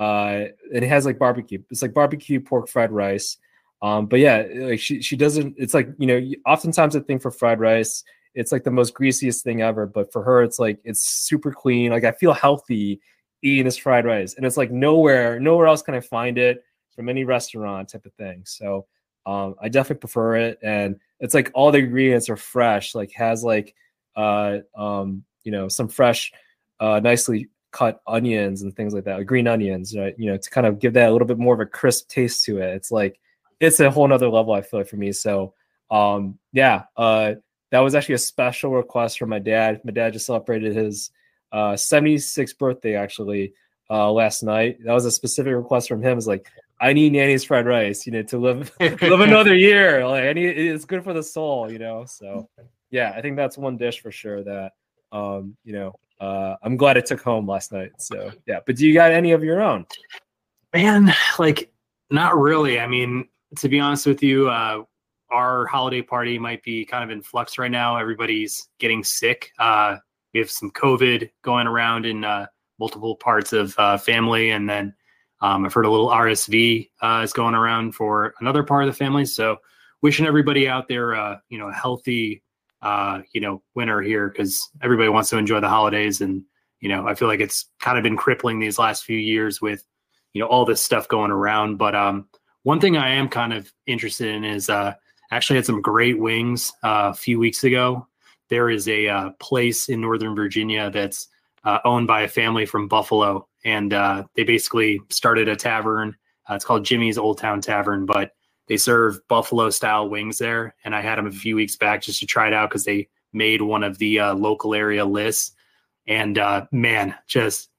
Uh, and it has like barbecue, it's like barbecue pork fried rice. Um, but yeah, like she, she doesn't, it's like, you know, oftentimes I think for fried rice, it's like the most greasiest thing ever. But for her, it's like, it's super clean. Like I feel healthy eating this fried rice, and it's like nowhere, nowhere else can I find it from any restaurant type of thing. So um, I definitely prefer it. And it's like all the ingredients are fresh, like has like, uh, um, you know, some fresh, uh, nicely cut onions and things like that, like green onions, right? You know, to kind of give that a little bit more of a crisp taste to it. It's like, it's a whole nother level, I feel like, for me. So um, yeah, uh, that was actually a special request from my dad. My dad just celebrated his uh, seventy-sixth birthday, actually, uh, last night. That was a specific request from him. It's like, I need Nanny's fried rice, you know, to live live another year. Like, I need, it's good for the soul, you know. So, yeah, I think that's one dish for sure that, um, you know, uh, I'm glad I took home last night. So, yeah. But do you got any of your own? Man, like, not really. I mean, to be honest with you, uh, our holiday party might be kind of in flux right now. Everybody's getting sick. Uh, we have some COVID going around in uh, multiple parts of uh, family. And then um, I've heard a little R S V uh, is going around for another part of the family. So wishing everybody out there, uh, you know, a healthy, uh, you know, winter here, because everybody wants to enjoy the holidays. And, you know, I feel like it's kind of been crippling these last few years with, you know, all this stuff going around. But um, one thing I am kind of interested in is, uh, actually had some great wings uh, a few weeks ago. There is a uh, place in Northern Virginia that's uh, owned by a family from Buffalo. And uh, they basically started a tavern. Uh, it's called Jimmy's Old Town Tavern, but they serve Buffalo style wings there. And I had them a few weeks back just to try it out, because they made one of the uh, local area lists. And uh, man, just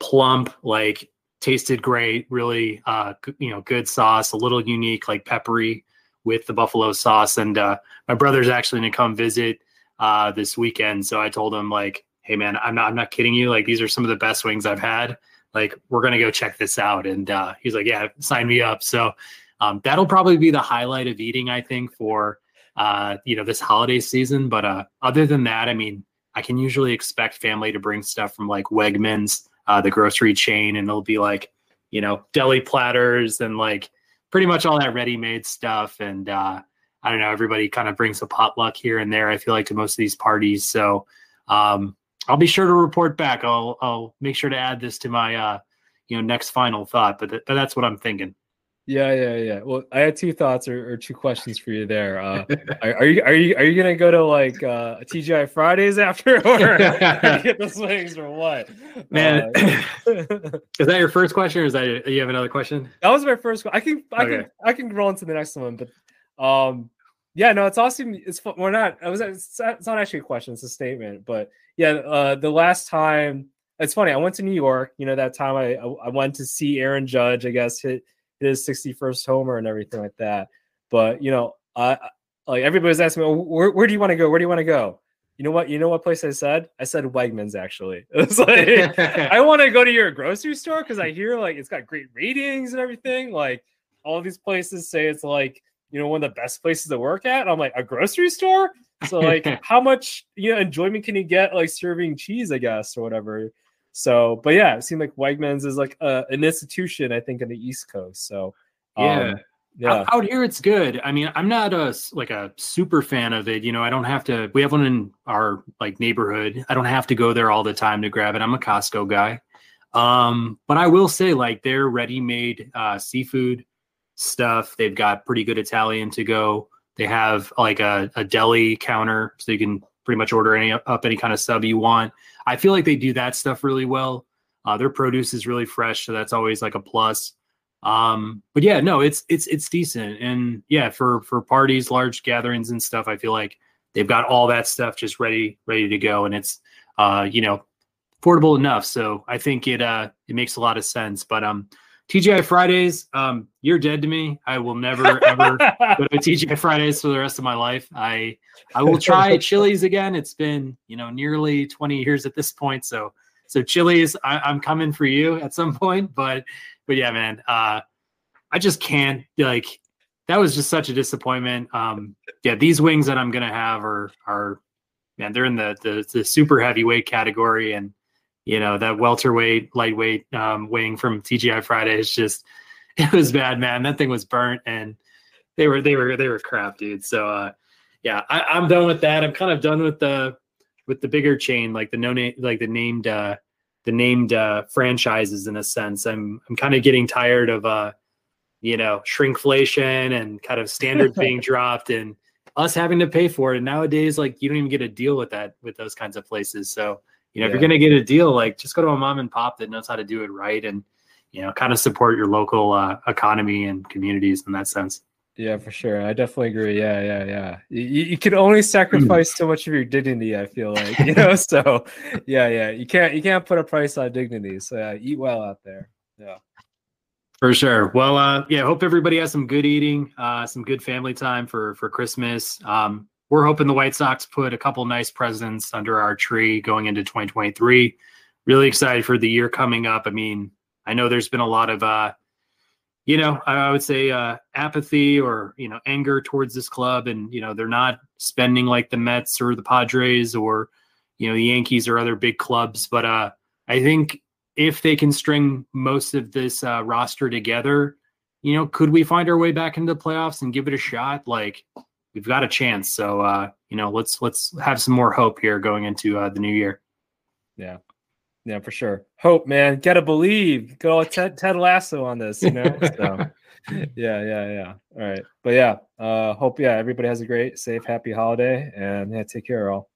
plump, like tasted great, really, uh, you know, good sauce, a little unique, like peppery, with the buffalo sauce. And uh, my brother's actually going to come visit uh, this weekend. So I told him, like, hey man, I'm not, I'm not kidding you. Like, these are some of the best wings I've had. Like, we're going to go check this out. And uh, he's like, yeah, sign me up. So um, that'll probably be the highlight of eating, I think, for, uh, you know, this holiday season. But uh, other than that, I mean, I can usually expect family to bring stuff from like Wegmans, uh, the grocery chain, and it'll be like, you know, deli platters and like, pretty much all that ready-made stuff. And uh, I don't know, everybody kind of brings a potluck here and there, I feel like, to most of these parties. So um, I'll be sure to report back. I'll I'll make sure to add this to my uh, you know, next final thought, but, th- but that's what I'm thinking. Yeah, yeah, yeah. Well, I had two thoughts or, or two questions for you there. Uh, are, are you are you are you gonna go to like uh, T G I Fridays after, or get the swings, or what? Man, uh, is that your first question, or is that you have another question? That was my first. I can I okay. can I can roll into the next one, but um, yeah, no, it's awesome. It's fun. We're not. It was. It's not actually a question. It's a statement. But yeah, uh, the last time, it's funny. I went to New York. You know, that time I I, I went to see Aaron Judge, I guess, hit his sixty-first homer and everything like that. But you know, I, I like everybody's asking me, oh, where, where do you want to go? Where do you want to go? You know what? You know what place I said? I said Wegmans. Actually, it was like I want to go to your grocery store because I hear like it's got great ratings and everything. Like all these places say it's like, you know, one of the best places to work at. And I'm like, a grocery store? So like, how much, you know, enjoyment can you get like serving cheese, I guess, or whatever? So, but yeah, it seemed like Wegmans is like a, an institution, I think, in the East Coast. So, um, yeah. yeah, out here it's good. I mean, I'm not a like a super fan of it. You know, I don't have to. We have one in our like neighborhood. I don't have to go there all the time to grab it. I'm a Costco guy, um, but I will say, like, their ready-made uh, seafood stuff. They've got pretty good Italian to go. They have like a, a deli counter, so you can pretty much order any up any kind of sub you want. I feel like they do that stuff really well. Uh, their produce is really fresh, so that's always like a plus. Um, but yeah, no, it's it's it's decent. And yeah, for for parties, large gatherings and stuff, I feel like they've got all that stuff just ready, ready to go. And it's, uh, you know, affordable enough. So I think it, uh, it makes a lot of sense, but, um, T G I Fridays, um, you're dead to me. I will never, ever go to T G I Fridays for the rest of my life. I I will try Chili's again. It's been, you know, nearly twenty years at this point. So so Chili's, I, I'm coming for you at some point. But but yeah, man, uh, I just can't, like, that was just such a disappointment. Um, yeah, these wings that I'm going to have are, are, man, they're in the, the the super heavyweight category. And you know, that welterweight, lightweight um, wing from T G I Friday is just, it was bad, man. That thing was burnt, and they were, they were, they were crap, dude. So, uh, yeah, I, I'm done with that. I'm kind of done with the, with the bigger chain, like the no name, like the named, uh, the named uh, franchises in a sense. I'm, I'm kind of getting tired of, uh, you know, shrinkflation and kind of standards being dropped and us having to pay for it. And nowadays, like, you don't even get a deal with that, with those kinds of places. So, you know, yeah. if you're going to get a deal, like, just go to a mom and pop that knows how to do it right and, you know, kind of support your local uh, economy and communities in that sense. Yeah, for sure. I definitely agree. Yeah, yeah, yeah. You, you can only sacrifice so much of your dignity, I feel like, you know? So, yeah, yeah. You can't you can't put a price on dignity. So, uh, eat well out there. Yeah. For sure. Well, uh, yeah, hope everybody has some good eating, uh, some good family time for, for Christmas. Um We're hoping the White Sox put a couple nice presents under our tree going into twenty twenty-three. Really excited for the year coming up. I mean, I know there's been a lot of, uh, you know, I would say uh, apathy or, you know, anger towards this club. And, you know, they're not spending like the Mets or the Padres or, you know, the Yankees or other big clubs. But uh, I think if they can string most of this uh, roster together, you know, could we find our way back into the playoffs and give it a shot? Like, we've got a chance. So, uh, you know, let's, let's have some more hope here going into uh, the new year. Yeah. Yeah, for sure. Hope, man. Got to believe. Go Ted, Ted Lasso on this, you know? So, yeah, yeah, yeah. All right. But yeah, uh, hope, yeah, everybody has a great, safe, happy holiday, and yeah, take care all.